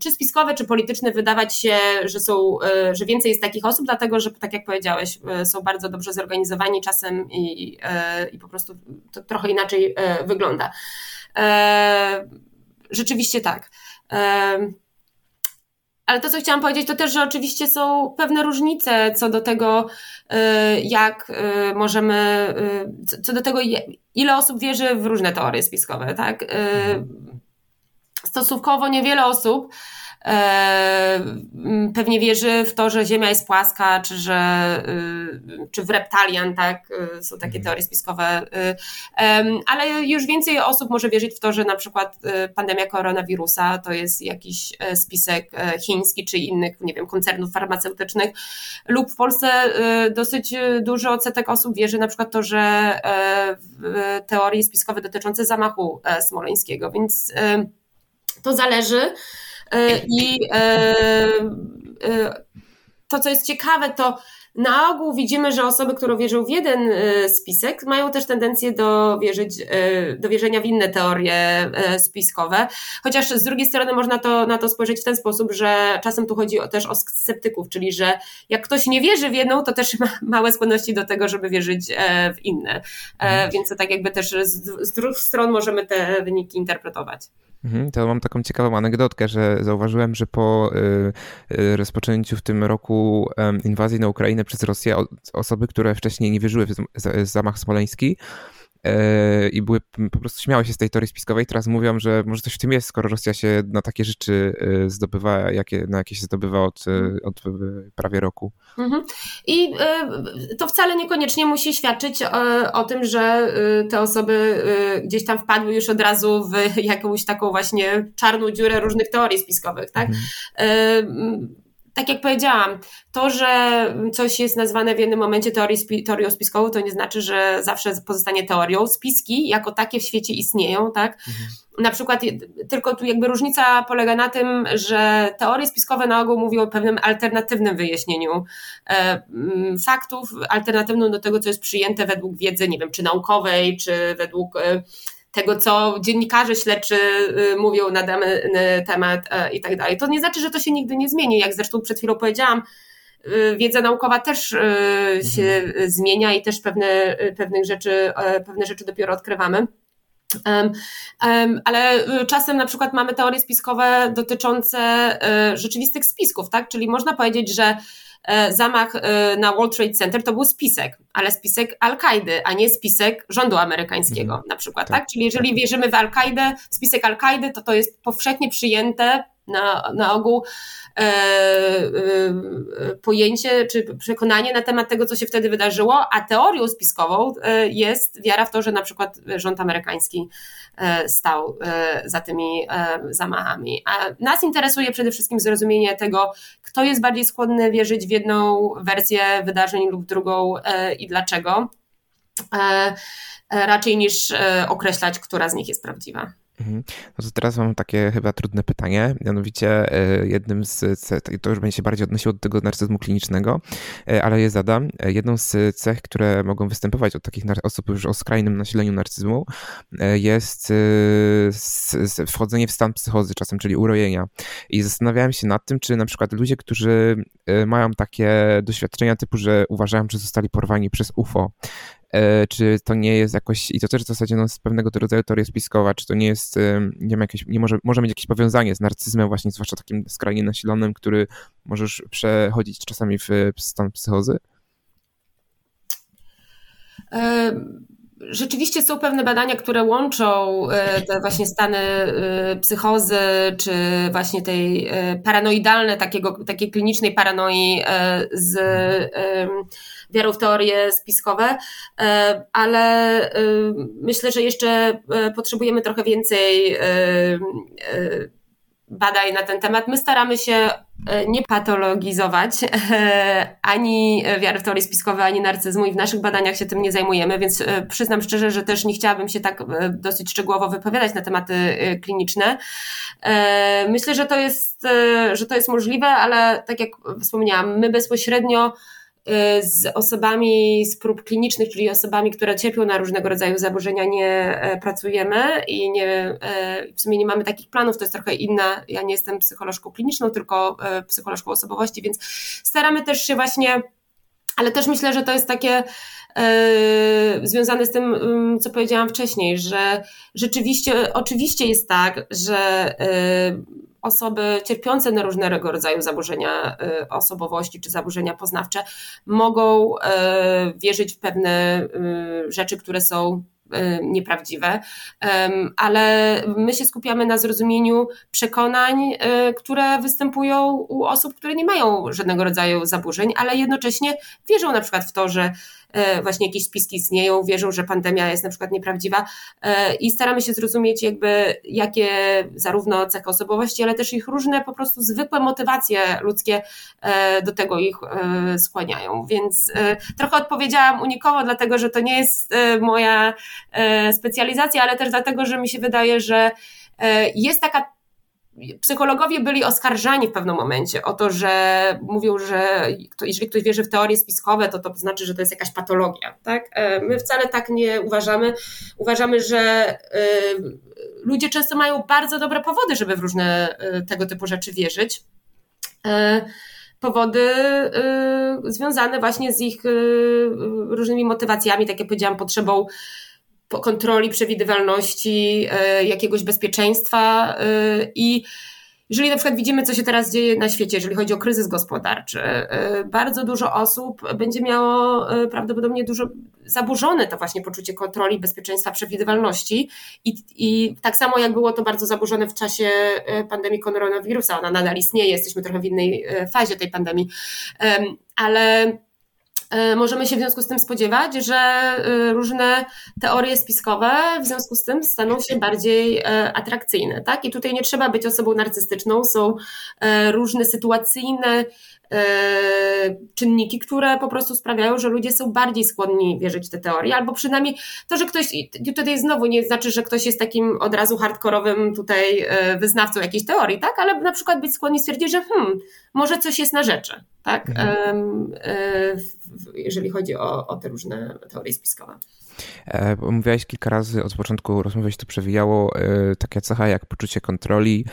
czy spiskowe, czy polityczne wydawać się, że są, że więcej jest takich osób, dlatego że tak jak powiedziałeś, są bardzo dobrze zorganizowani czasem i po prostu to trochę inaczej wygląda. Rzeczywiście tak. Ale to, co chciałam powiedzieć, to też, że oczywiście są pewne różnice co do tego, jak możemy, co do tego, ile osób wierzy w różne teorie spiskowe, tak? Stosunkowo niewiele osób pewnie wierzy w to, że Ziemia jest płaska, czy że czy w reptilian, tak? Są takie teorie spiskowe, ale już więcej osób może wierzyć w to, że na przykład pandemia koronawirusa to jest jakiś spisek chiński czy innych, nie wiem, koncernów farmaceutycznych, lub w Polsce dosyć duży odsetek osób wierzy na przykład to, że teorie spiskowe dotyczące zamachu smoleńskiego, więc to zależy. I to, co jest ciekawe, to na ogół widzimy, że osoby, które wierzą w jeden spisek, mają też tendencję do wierzenia w inne teorie spiskowe, chociaż z drugiej strony można na to spojrzeć w ten sposób, że czasem tu chodzi też o sceptyków, czyli że jak ktoś nie wierzy w jedną, to też ma małe skłonności do tego, żeby wierzyć w inne, więc to tak jakby też z dwóch stron możemy te wyniki interpretować. To mam taką ciekawą anegdotkę, że zauważyłem, że po rozpoczęciu w tym roku inwazji na Ukrainę przez Rosję osoby, które wcześniej nie wierzyły w zamach smoleński i były po prostu śmiały się z tej teorii spiskowej, teraz mówią, że może coś w tym jest, skoro Rosja się na takie rzeczy zdobywa, na jakie się zdobywa od prawie roku. I to wcale niekoniecznie musi świadczyć o tym, że te osoby gdzieś tam wpadły już od razu w jakąś taką właśnie czarną dziurę różnych teorii spiskowych, tak? Tak jak powiedziałam, to, że coś jest nazwane w jednym momencie teorią spiskową, to nie znaczy, że zawsze pozostanie teorią. Spiski jako takie w świecie istnieją, tak? Na przykład, tylko tu jakby różnica polega na tym, że teorie spiskowe na ogół mówią o pewnym alternatywnym wyjaśnieniu faktów, alternatywnym do tego, co jest przyjęte według wiedzy, nie wiem, czy naukowej, czy według tego, co dziennikarze śledczy mówią na dany temat i tak dalej. To nie znaczy, że to się nigdy nie zmieni. Jak zresztą przed chwilą powiedziałam, wiedza naukowa też się zmienia i też pewne rzeczy dopiero odkrywamy. Ale czasem na przykład mamy teorie spiskowe dotyczące rzeczywistych spisków, tak? Czyli można powiedzieć, że zamach na World Trade Center to był spisek, ale spisek Al-Kaidy, a nie spisek rządu amerykańskiego na przykład, tak? Czyli jeżeli wierzymy w Al-Kaidę, w spisek Al-Kaidy, to jest powszechnie przyjęte na ogół pojęcie czy przekonanie na temat tego, co się wtedy wydarzyło, a teorią spiskową jest wiara w to, że na przykład rząd amerykański stał za tymi zamachami. A nas interesuje przede wszystkim zrozumienie tego, kto jest bardziej skłonny wierzyć w jedną wersję wydarzeń lub drugą i dlaczego, raczej niż określać, która z nich jest prawdziwa. No to teraz mam takie chyba trudne pytanie, mianowicie jednym z cech, to już będzie się bardziej odnosiło do tego narcyzmu klinicznego, ale je zadam. Jedną z cech, które mogą występować od takich osób już o skrajnym nasileniu narcyzmu, jest wchodzenie w stan psychozy czasem, czyli urojenia. I zastanawiałem się nad tym, czy na przykład ludzie, którzy mają takie doświadczenia typu, że uważają, że zostali porwani przez UFO, czy to nie jest jakoś, i to też w zasadzie no, z pewnego rodzaju teoria spiskowa, czy to nie jest, nie wiem, jakieś, nie może mieć jakieś powiązanie z narcyzmem właśnie, zwłaszcza takim skrajnie nasilonym, który może już przechodzić czasami w stan psychozy? Rzeczywiście są pewne badania, które łączą te właśnie stany psychozy, czy właśnie tej paranoidalne, takiej klinicznej paranoi z wiarą w teorie spiskowe, ale myślę, że jeszcze potrzebujemy trochę więcej badań na ten temat. My staramy się nie patologizować ani wiary w teorie spiskowe, ani narcyzmu i w naszych badaniach się tym nie zajmujemy, więc przyznam szczerze, że też nie chciałabym się tak dosyć szczegółowo wypowiadać na tematy kliniczne. Myślę, że to jest możliwe, ale tak jak wspomniałam, my bezpośrednio z osobami z prób klinicznych, czyli osobami, które cierpią na różnego rodzaju zaburzenia, nie pracujemy i w sumie nie mamy takich planów, to jest trochę inna, ja nie jestem psycholożką kliniczną, tylko psycholożką osobowości, więc staramy też się właśnie, ale też myślę, że to jest takie związane z tym, co powiedziałam wcześniej, że rzeczywiście, oczywiście jest tak, że osoby cierpiące na różnego rodzaju zaburzenia osobowości czy zaburzenia poznawcze mogą wierzyć w pewne rzeczy, które są nieprawdziwe, ale my się skupiamy na zrozumieniu przekonań, które występują u osób, które nie mają żadnego rodzaju zaburzeń, ale jednocześnie wierzą na przykład w to, że właśnie jakieś spiski istnieją, wierzą, że pandemia jest na przykład nieprawdziwa i staramy się zrozumieć jakby jakie zarówno cechy osobowości, ale też ich różne po prostu zwykłe motywacje ludzkie do tego ich skłaniają, więc trochę odpowiedziałam unikowo, dlatego, że to nie jest moja specjalizacja, ale też dlatego, że mi się wydaje, że jest taka. Psychologowie byli oskarżani w pewnym momencie o to, że mówią, że jeżeli ktoś wierzy w teorie spiskowe, to znaczy, że to jest jakaś patologia. Tak? My wcale tak nie uważamy. Uważamy, że ludzie często mają bardzo dobre powody, żeby w różne tego typu rzeczy wierzyć. Powody związane właśnie z ich różnymi motywacjami, tak jak powiedziałam, potrzebą kontroli, przewidywalności, jakiegoś bezpieczeństwa i jeżeli na przykład widzimy, co się teraz dzieje na świecie, jeżeli chodzi o kryzys gospodarczy, bardzo dużo osób będzie miało prawdopodobnie dużo zaburzone to właśnie poczucie kontroli, bezpieczeństwa, przewidywalności i tak samo jak było to bardzo zaburzone w czasie pandemii koronawirusa, ona nadal istnieje, jesteśmy trochę w innej fazie tej pandemii, ale możemy się w związku z tym spodziewać, że różne teorie spiskowe w związku z tym staną się bardziej atrakcyjne, tak? I tutaj nie trzeba być osobą narcystyczną, są różne sytuacyjne czynniki, które po prostu sprawiają, że ludzie są bardziej skłonni wierzyć w te teorie, albo przynajmniej to, że ktoś, tutaj znowu nie znaczy, że ktoś jest takim od razu hardkorowym tutaj wyznawcą jakiejś teorii, tak? Ale na przykład być skłonni stwierdzić, że może coś jest na rzeczy, tak? Jeżeli chodzi o te różne teorie spiskowe. Mówiłaś kilka razy, od początku rozmowy się to przewijało, taka cecha jak poczucie kontroli,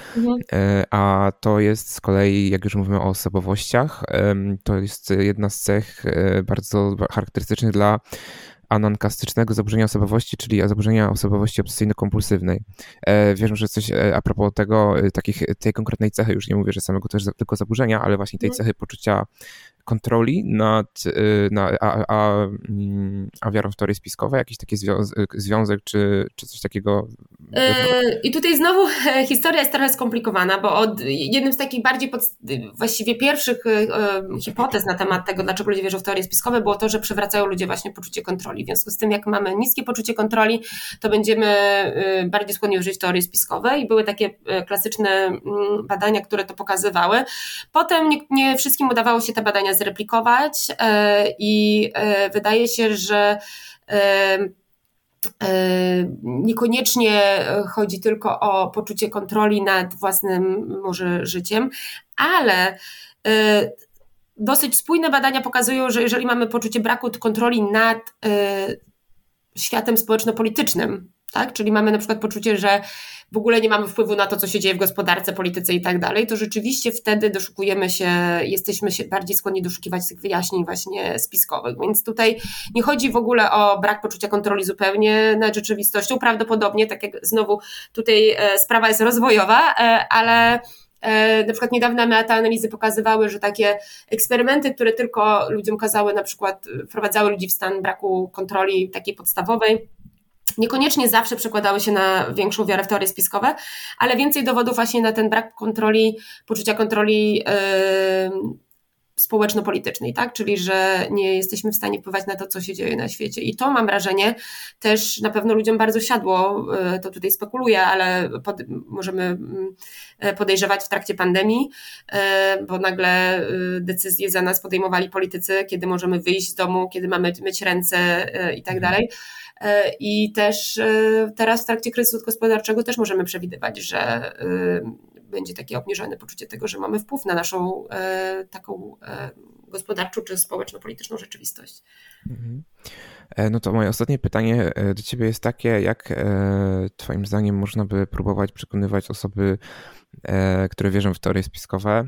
a to jest z kolei, jak już mówimy o osobowościach, to jest jedna z cech bardzo charakterystycznych dla anankastycznego zaburzenia osobowości, czyli zaburzenia osobowości obsesyjno-kompulsywnej. Wierzę, że coś a propos tego, tej konkretnej cechy, już nie mówię, że samego też tylko zaburzenia, ale właśnie tej cechy poczucia kontroli nad a wiarą w teorie spiskowe, jakiś taki związek czy coś takiego? I tutaj znowu historia jest trochę skomplikowana, bo jednym z takich bardziej właściwie pierwszych hipotez na temat tego, dlaczego ludzie wierzą w teorie spiskowe, było to, że przywracają ludzie właśnie poczucie kontroli. W związku z tym, jak mamy niskie poczucie kontroli, to będziemy bardziej skłonni użyć teorii spiskowej i były takie klasyczne badania, które to pokazywały. Potem nie wszystkim udawało się te badania zreplikować i wydaje się, że niekoniecznie chodzi tylko o poczucie kontroli nad własnym może życiem, ale dosyć spójne badania pokazują, że jeżeli mamy poczucie braku kontroli nad światem społeczno-politycznym, tak? Czyli mamy na przykład poczucie, że w ogóle nie mamy wpływu na to, co się dzieje w gospodarce, polityce i tak dalej, to rzeczywiście wtedy jesteśmy się bardziej skłonni doszukiwać tych wyjaśnień właśnie spiskowych. Więc tutaj nie chodzi w ogóle o brak poczucia kontroli zupełnie nad rzeczywistością. Prawdopodobnie, tak jak znowu tutaj sprawa jest rozwojowa, ale na przykład niedawne metaanalizy pokazywały, że takie eksperymenty, które tylko ludziom kazały, na przykład wprowadzały ludzi w stan braku kontroli takiej podstawowej, niekoniecznie zawsze przekładały się na większą wiarę w teorie spiskowe, ale więcej dowodów właśnie na ten brak kontroli, poczucia kontroli społeczno-politycznej, tak? Czyli że nie jesteśmy w stanie wpływać na to, co się dzieje na świecie. I to, mam wrażenie, też na pewno ludziom bardzo siadło, to tutaj spekuluję, ale możemy podejrzewać w trakcie pandemii, bo nagle decyzje za nas podejmowali politycy, kiedy możemy wyjść z domu, kiedy mamy myć ręce i tak dalej. I też teraz w trakcie kryzysu gospodarczego też możemy przewidywać, że będzie takie obniżone poczucie tego, że mamy wpływ na naszą taką gospodarczą czy społeczno-polityczną rzeczywistość. No to moje ostatnie pytanie do ciebie jest takie, jak twoim zdaniem można by próbować przekonywać osoby, które wierzą w teorie spiskowe,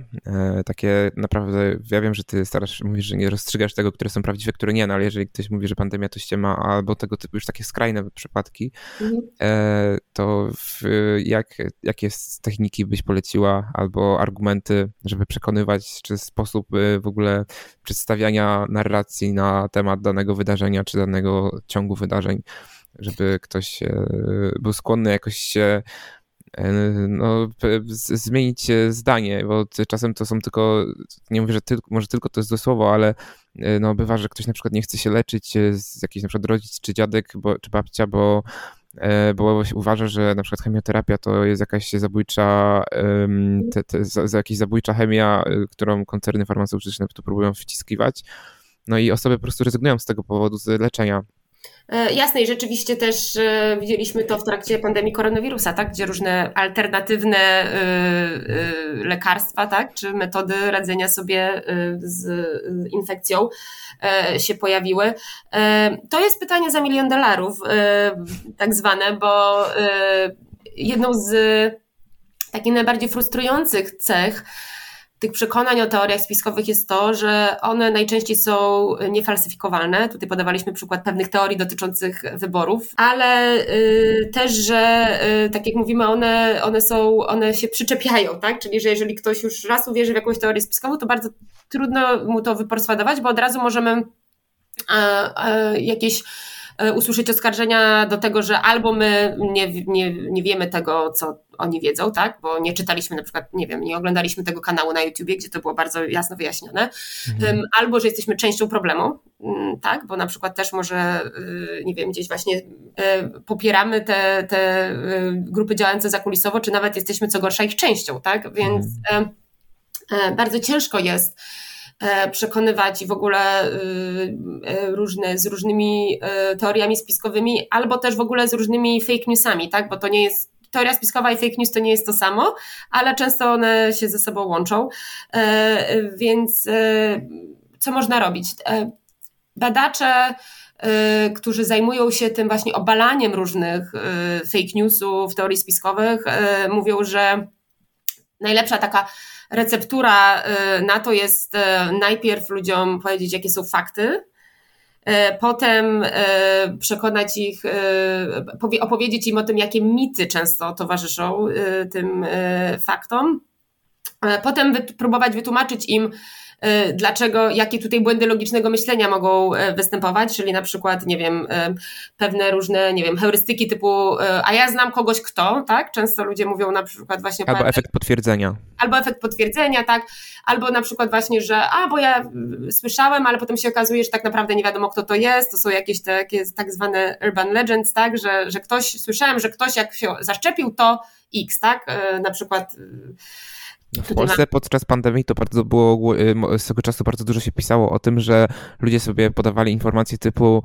takie naprawdę, ja wiem, że ty starasz się, mówisz, że nie rozstrzygasz tego, które są prawdziwe, które nie, no ale jeżeli ktoś mówi, że pandemia to ściema, albo tego typu już takie skrajne przypadki, to jakie techniki byś poleciła, albo argumenty, żeby przekonywać, czy sposób w ogóle przedstawiania narracji na temat danego wydarzenia, czy danego ciągu wydarzeń, żeby ktoś był skłonny jakoś się zmienić zdanie, bo czasem to są tylko, nie mówię, że może tylko to jest dosłowo, ale bywa, że ktoś na przykład nie chce się leczyć z jakiejś na przykład rodzic czy dziadek czy babcia, bo uważa, że na przykład chemioterapia to jest jakaś zabójcza, jakaś zabójcza chemia, którą koncerny farmaceutyczne tu próbują wciskiwać. No i osoby po prostu rezygnują z tego powodu z leczenia. Jasne i rzeczywiście też widzieliśmy to w trakcie pandemii koronawirusa, tak? Gdzie różne alternatywne lekarstwa, tak? Czy metody radzenia sobie z infekcją się pojawiły. To jest pytanie za $1 000 000, tak zwane, bo jedną z takich najbardziej frustrujących cech tych przekonań o teoriach spiskowych jest to, że one najczęściej są niefalsyfikowalne. Tutaj podawaliśmy przykład pewnych teorii dotyczących wyborów, ale też, że tak jak mówimy, one się przyczepiają, tak? Czyli, że jeżeli ktoś już raz uwierzy w jakąś teorię spiskową, to bardzo trudno mu to wyperswadować, bo od razu możemy jakieś usłyszeć oskarżenia do tego, że albo my nie wiemy tego, co oni wiedzą, tak? Bo nie czytaliśmy na przykład, nie oglądaliśmy tego kanału na YouTubie, gdzie to było bardzo jasno wyjaśnione, albo że jesteśmy częścią problemu, tak? Bo na przykład też może, gdzieś właśnie popieramy te grupy działające zakulisowo, czy nawet jesteśmy co gorsza ich częścią, tak? Więc bardzo ciężko jest przekonywać i w ogóle z różnymi teoriami spiskowymi, albo też w ogóle z różnymi fake newsami, tak? Bo to nie jest teoria spiskowa i fake news to nie jest to samo, ale często one się ze sobą łączą, więc co można robić? Badacze, którzy zajmują się tym właśnie obalaniem różnych fake newsów, teorii spiskowych, mówią, że najlepsza taka receptura na to jest najpierw ludziom powiedzieć, jakie są fakty, potem przekonać ich, opowiedzieć im o tym, jakie mity często towarzyszą tym faktom, potem próbować wytłumaczyć im, dlaczego, jakie tutaj błędy logicznego myślenia mogą występować, czyli na przykład, nie wiem, pewne różne, nie wiem, heurystyki typu, a ja znam kogoś kto, tak? Często ludzie mówią na przykład właśnie... Albo efekt potwierdzenia. Albo efekt potwierdzenia, tak? Albo na przykład właśnie, że bo ja słyszałem, ale potem się okazuje, że tak naprawdę nie wiadomo kto to jest, to są jakieś takie tak zwane urban legends, tak? Że ktoś, słyszałem, że ktoś jak się zaszczepił, to X, tak? Na przykład... W Polsce podczas pandemii to bardzo było, z tego czasu bardzo dużo się pisało o tym, że ludzie sobie podawali informacje typu,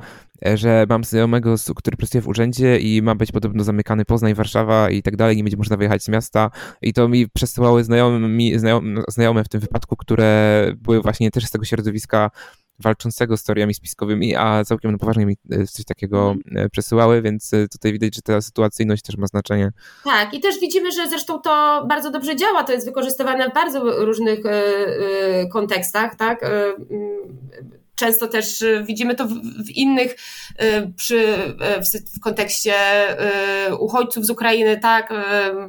że mam znajomego, który pracuje w urzędzie i ma być podobno zamykany Poznań, Warszawa i tak dalej, nie będzie można wyjechać z miasta i to mi przesyłały znajome w tym wypadku, które były właśnie też z tego środowiska walczącego z teoriami spiskowymi, a całkiem na poważnie mi coś takiego przesyłały, więc tutaj widać, że ta sytuacyjność też ma znaczenie. Tak, i też widzimy, że zresztą to bardzo dobrze działa, to jest wykorzystywane w bardzo różnych kontekstach, tak? Często też widzimy to w innych, w kontekście uchodźców z Ukrainy, tak,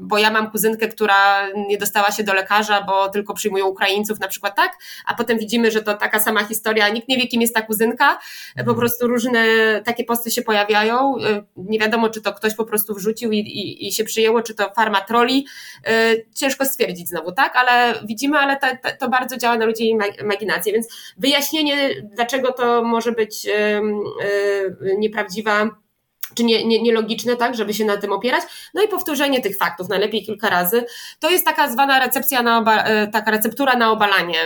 bo ja mam kuzynkę, która nie dostała się do lekarza, bo tylko przyjmują Ukraińców na przykład, tak, a potem widzimy, że to taka sama historia, nikt nie wie, kim jest ta kuzynka, po prostu różne takie posty się pojawiają, nie wiadomo, czy to ktoś po prostu wrzucił i się przyjęło, czy to farma troli, ciężko stwierdzić znowu, tak, ale widzimy, ale to bardzo działa na ludzi imaginację, więc wyjaśnienie dlaczego to może być nieprawdziwa czy nielogiczne, tak, żeby się na tym opierać. No i powtórzenie tych faktów, najlepiej kilka razy. To jest taka zwana taka receptura na obalanie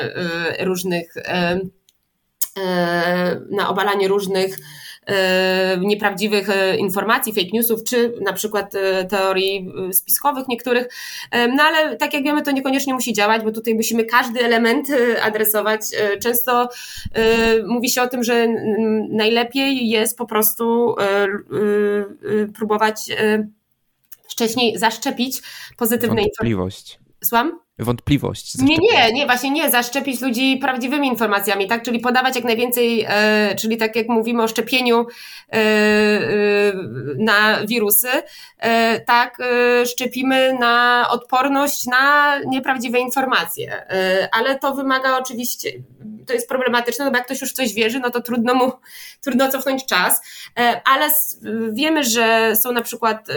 różnych nieprawdziwych informacji, fake newsów, czy na przykład teorii spiskowych niektórych, no ale tak jak wiemy, to niekoniecznie musi działać, bo tutaj musimy każdy element adresować. Często mówi się o tym, że najlepiej jest po prostu próbować wcześniej zaszczepić pozytywne informacje. Słucham? Wątpliwość. Nie, zaszczepić ludzi prawdziwymi informacjami, tak, czyli podawać jak najwięcej, czyli tak jak mówimy o szczepieniu na wirusy, tak, szczepimy na odporność na nieprawdziwe informacje, ale to wymaga oczywiście, to jest problematyczne, no bo jak ktoś już coś wierzy, no to trudno cofnąć czas, ale wiemy, że są na przykład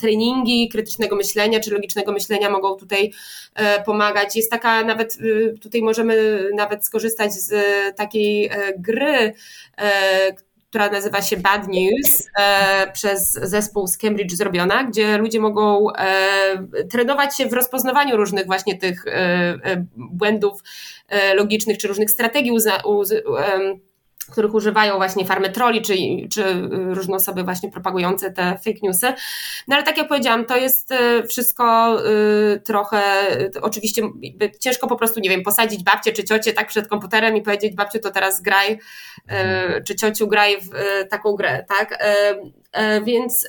treningi krytycznego myślenia, czy logicznego myślenia mogą tutaj pomagać. Jest taka nawet, tutaj możemy nawet skorzystać z takiej gry, która nazywa się Bad News, przez zespół z Cambridge zrobiona, gdzie ludzie mogą trenować się w rozpoznawaniu różnych właśnie tych błędów logicznych, czy różnych strategii których używają właśnie farmy troli, czy różne osoby właśnie propagujące te fake newsy. No ale tak jak powiedziałam, to jest wszystko trochę, oczywiście ciężko po prostu, nie wiem, posadzić babcię czy ciocię tak przed komputerem i powiedzieć babciu to teraz graj, czy ciociu graj w taką grę, tak? Więc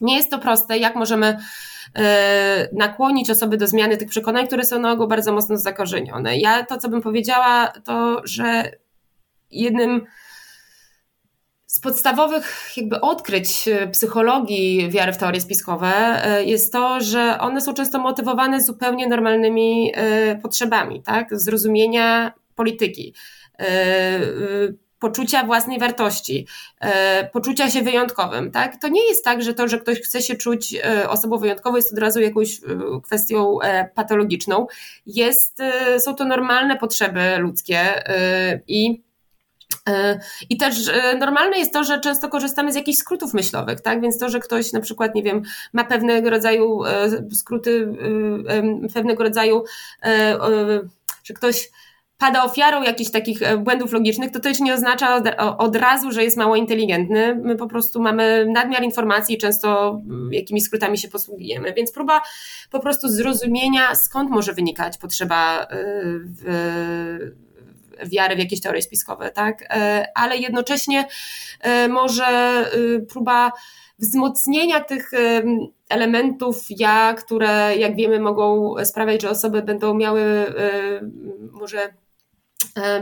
nie jest to proste, jak możemy nakłonić osoby do zmiany tych przekonań, które są na ogół bardzo mocno zakorzenione. Ja to, co bym powiedziała, to, że jednym z podstawowych jakby odkryć psychologii wiary w teorie spiskowe jest to, że one są często motywowane zupełnie normalnymi potrzebami, tak? Zrozumienia polityki, poczucia własnej wartości, poczucia się wyjątkowym, tak? To nie jest tak, że to, że ktoś chce się czuć osobą wyjątkową jest od razu jakąś kwestią patologiczną. Są to normalne potrzeby ludzkie i też normalne jest to, że często korzystamy z jakichś skrótów myślowych, tak? Więc to, że ktoś na przykład, nie wiem, ma pewnego rodzaju skróty, pewnego rodzaju, że ktoś pada ofiarą jakichś takich błędów logicznych, to też nie oznacza od razu, że jest mało inteligentny. My po prostu mamy nadmiar informacji i często jakimiś skrótami się posługujemy. Więc próba po prostu zrozumienia, skąd może wynikać potrzeba wiary w jakieś teorie spiskowe, tak? Ale jednocześnie może próba wzmocnienia tych elementów które jak wiemy mogą sprawiać, że osoby będą miały może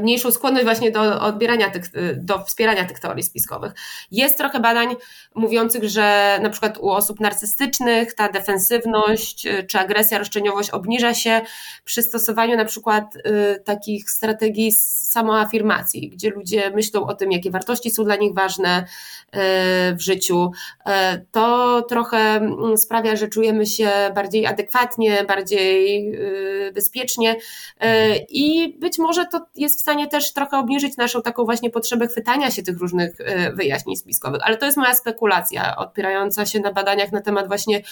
mniejszą skłonność właśnie do odbierania tych, do wspierania tych teorii spiskowych. Jest trochę badań mówiących, że na przykład u osób narcystycznych ta defensywność czy agresja, roszczeniowość obniża się przy stosowaniu na przykład takich strategii samoafirmacji, gdzie ludzie myślą o tym, jakie wartości są dla nich ważne w życiu. To trochę sprawia, że czujemy się bardziej adekwatnie, bardziej bezpiecznie i być może to jest w stanie też trochę obniżyć naszą taką właśnie potrzebę chwytania się tych różnych wyjaśnień spiskowych, ale to jest moja spekulacja opierająca się na badaniach na temat właśnie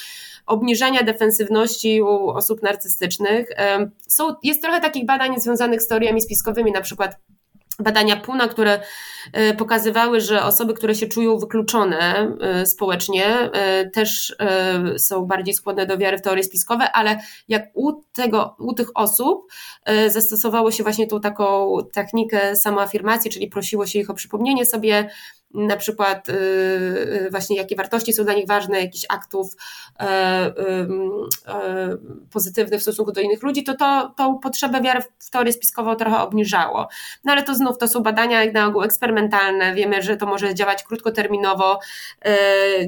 obniżania defensywności u osób narcystycznych. Jest trochę takich badań związanych z teoriami spiskowymi, na przykład badania Puna, które pokazywały, że osoby, które się czują wykluczone społecznie, też są bardziej skłonne do wiary w teorie spiskowe, ale jak u tych osób zastosowało się właśnie tą taką technikę samoafirmacji, czyli prosiło się ich o przypomnienie sobie na przykład właśnie jakie wartości są dla nich ważne, jakichś aktów pozytywnych w stosunku do innych ludzi, to tą potrzebę wiary w teorię spiskową trochę obniżało. No ale to znów to są badania jak na ogół eksperymentalne, wiemy, że to może działać krótkoterminowo,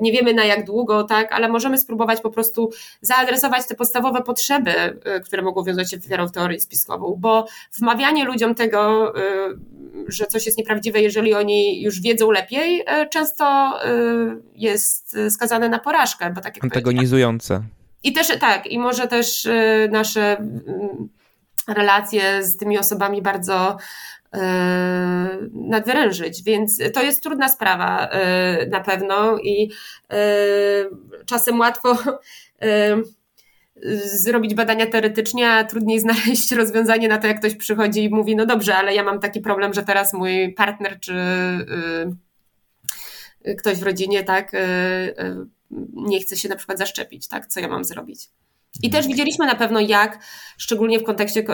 nie wiemy na jak długo, tak, ale możemy spróbować po prostu zaadresować te podstawowe potrzeby, które mogą wiązać się z wiarą w teorię spiskową, bo wmawianie ludziom tego, że coś jest nieprawdziwe, jeżeli oni już wiedzą lepiej, często jest skazane na porażkę, bo tak jak antagonizujące. I też tak, i może też nasze relacje z tymi osobami bardzo nadwyrężyć, więc to jest trudna sprawa na pewno i czasem łatwo zrobić badania teoretycznie, a trudniej znaleźć rozwiązanie na to, jak ktoś przychodzi i mówi, no dobrze, ale ja mam taki problem, że teraz mój partner czy ktoś w rodzinie tak nie chce się na przykład zaszczepić, tak? Co ja mam zrobić? I też widzieliśmy na pewno jak, szczególnie w kontekście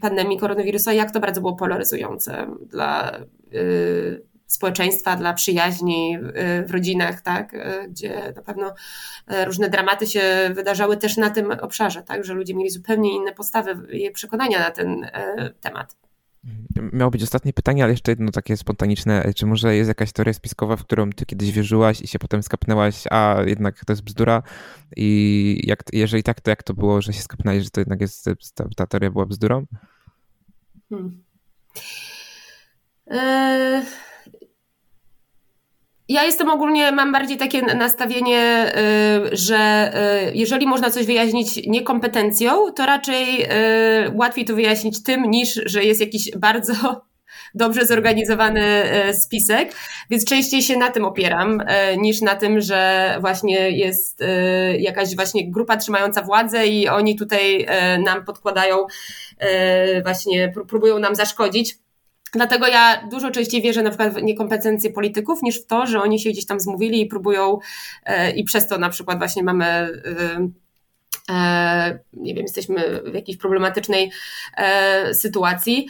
pandemii koronawirusa, jak to bardzo było polaryzujące dla społeczeństwa, dla przyjaźni w rodzinach, tak? Gdzie na pewno różne dramaty się wydarzały też na tym obszarze, tak? Że ludzie mieli zupełnie inne postawy i przekonania na ten temat. Miało być ostatnie pytanie, ale jeszcze jedno takie spontaniczne. Czy może jest jakaś teoria spiskowa, w którą ty kiedyś wierzyłaś i się potem skapnęłaś, a jednak to jest bzdura? I jeżeli tak, to jak to było, że się skapnęłaś, że to jednak jest, ta teoria była bzdurą? Ja jestem ogólnie, mam bardziej takie nastawienie, że jeżeli można coś wyjaśnić niekompetencją, to raczej łatwiej to wyjaśnić tym, niż że jest jakiś bardzo dobrze zorganizowany spisek, więc częściej się na tym opieram, niż na tym, że właśnie jest jakaś właśnie grupa trzymająca władzę i oni tutaj nam podkładają, właśnie próbują nam zaszkodzić. Dlatego ja dużo częściej wierzę na przykład w niekompetencje polityków niż w to, że oni się gdzieś tam zmówili i próbują i przez to na przykład właśnie mamy, nie wiem, jesteśmy w jakiejś problematycznej sytuacji,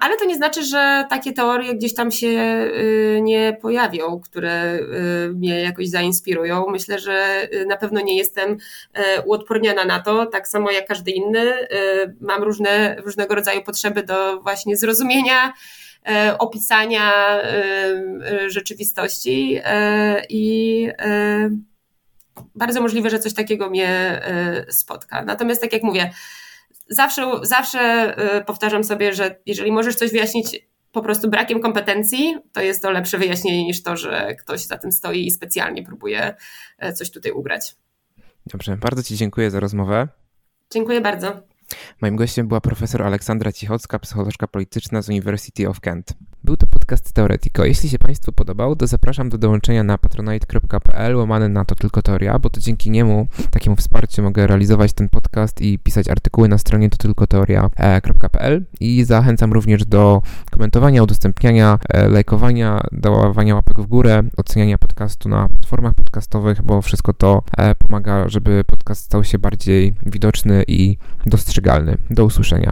ale to nie znaczy, że takie teorie gdzieś tam się nie pojawią, które mnie jakoś zainspirują. Myślę, że na pewno nie jestem uodporniona na to, tak samo jak każdy inny. Mam różnego rodzaju potrzeby do właśnie zrozumienia, opisania rzeczywistości i bardzo możliwe, że coś takiego mnie spotka. Natomiast tak jak mówię, zawsze powtarzam sobie, że jeżeli możesz coś wyjaśnić po prostu brakiem kompetencji, to jest to lepsze wyjaśnienie niż to, że ktoś za tym stoi i specjalnie próbuje coś tutaj ugrać. Dobrze, bardzo ci dziękuję za rozmowę. Dziękuję bardzo. Moim gościem była profesor Aleksandra Cichocka, psycholożka polityczna z University of Kent. Był to podcast Teoretico. Jeśli się Państwu podobał, to zapraszam do dołączenia na patronite.pl/to tylko teoria, bo to dzięki niemu, takiemu wsparciu mogę realizować ten podcast i pisać artykuły na stronie totylkoteoria.pl i zachęcam również do komentowania, udostępniania, lajkowania, dawania łapek w górę, oceniania podcastu na platformach podcastowych, bo wszystko to pomaga, żeby podcast stał się bardziej widoczny i dostrzegalny. Do usłyszenia.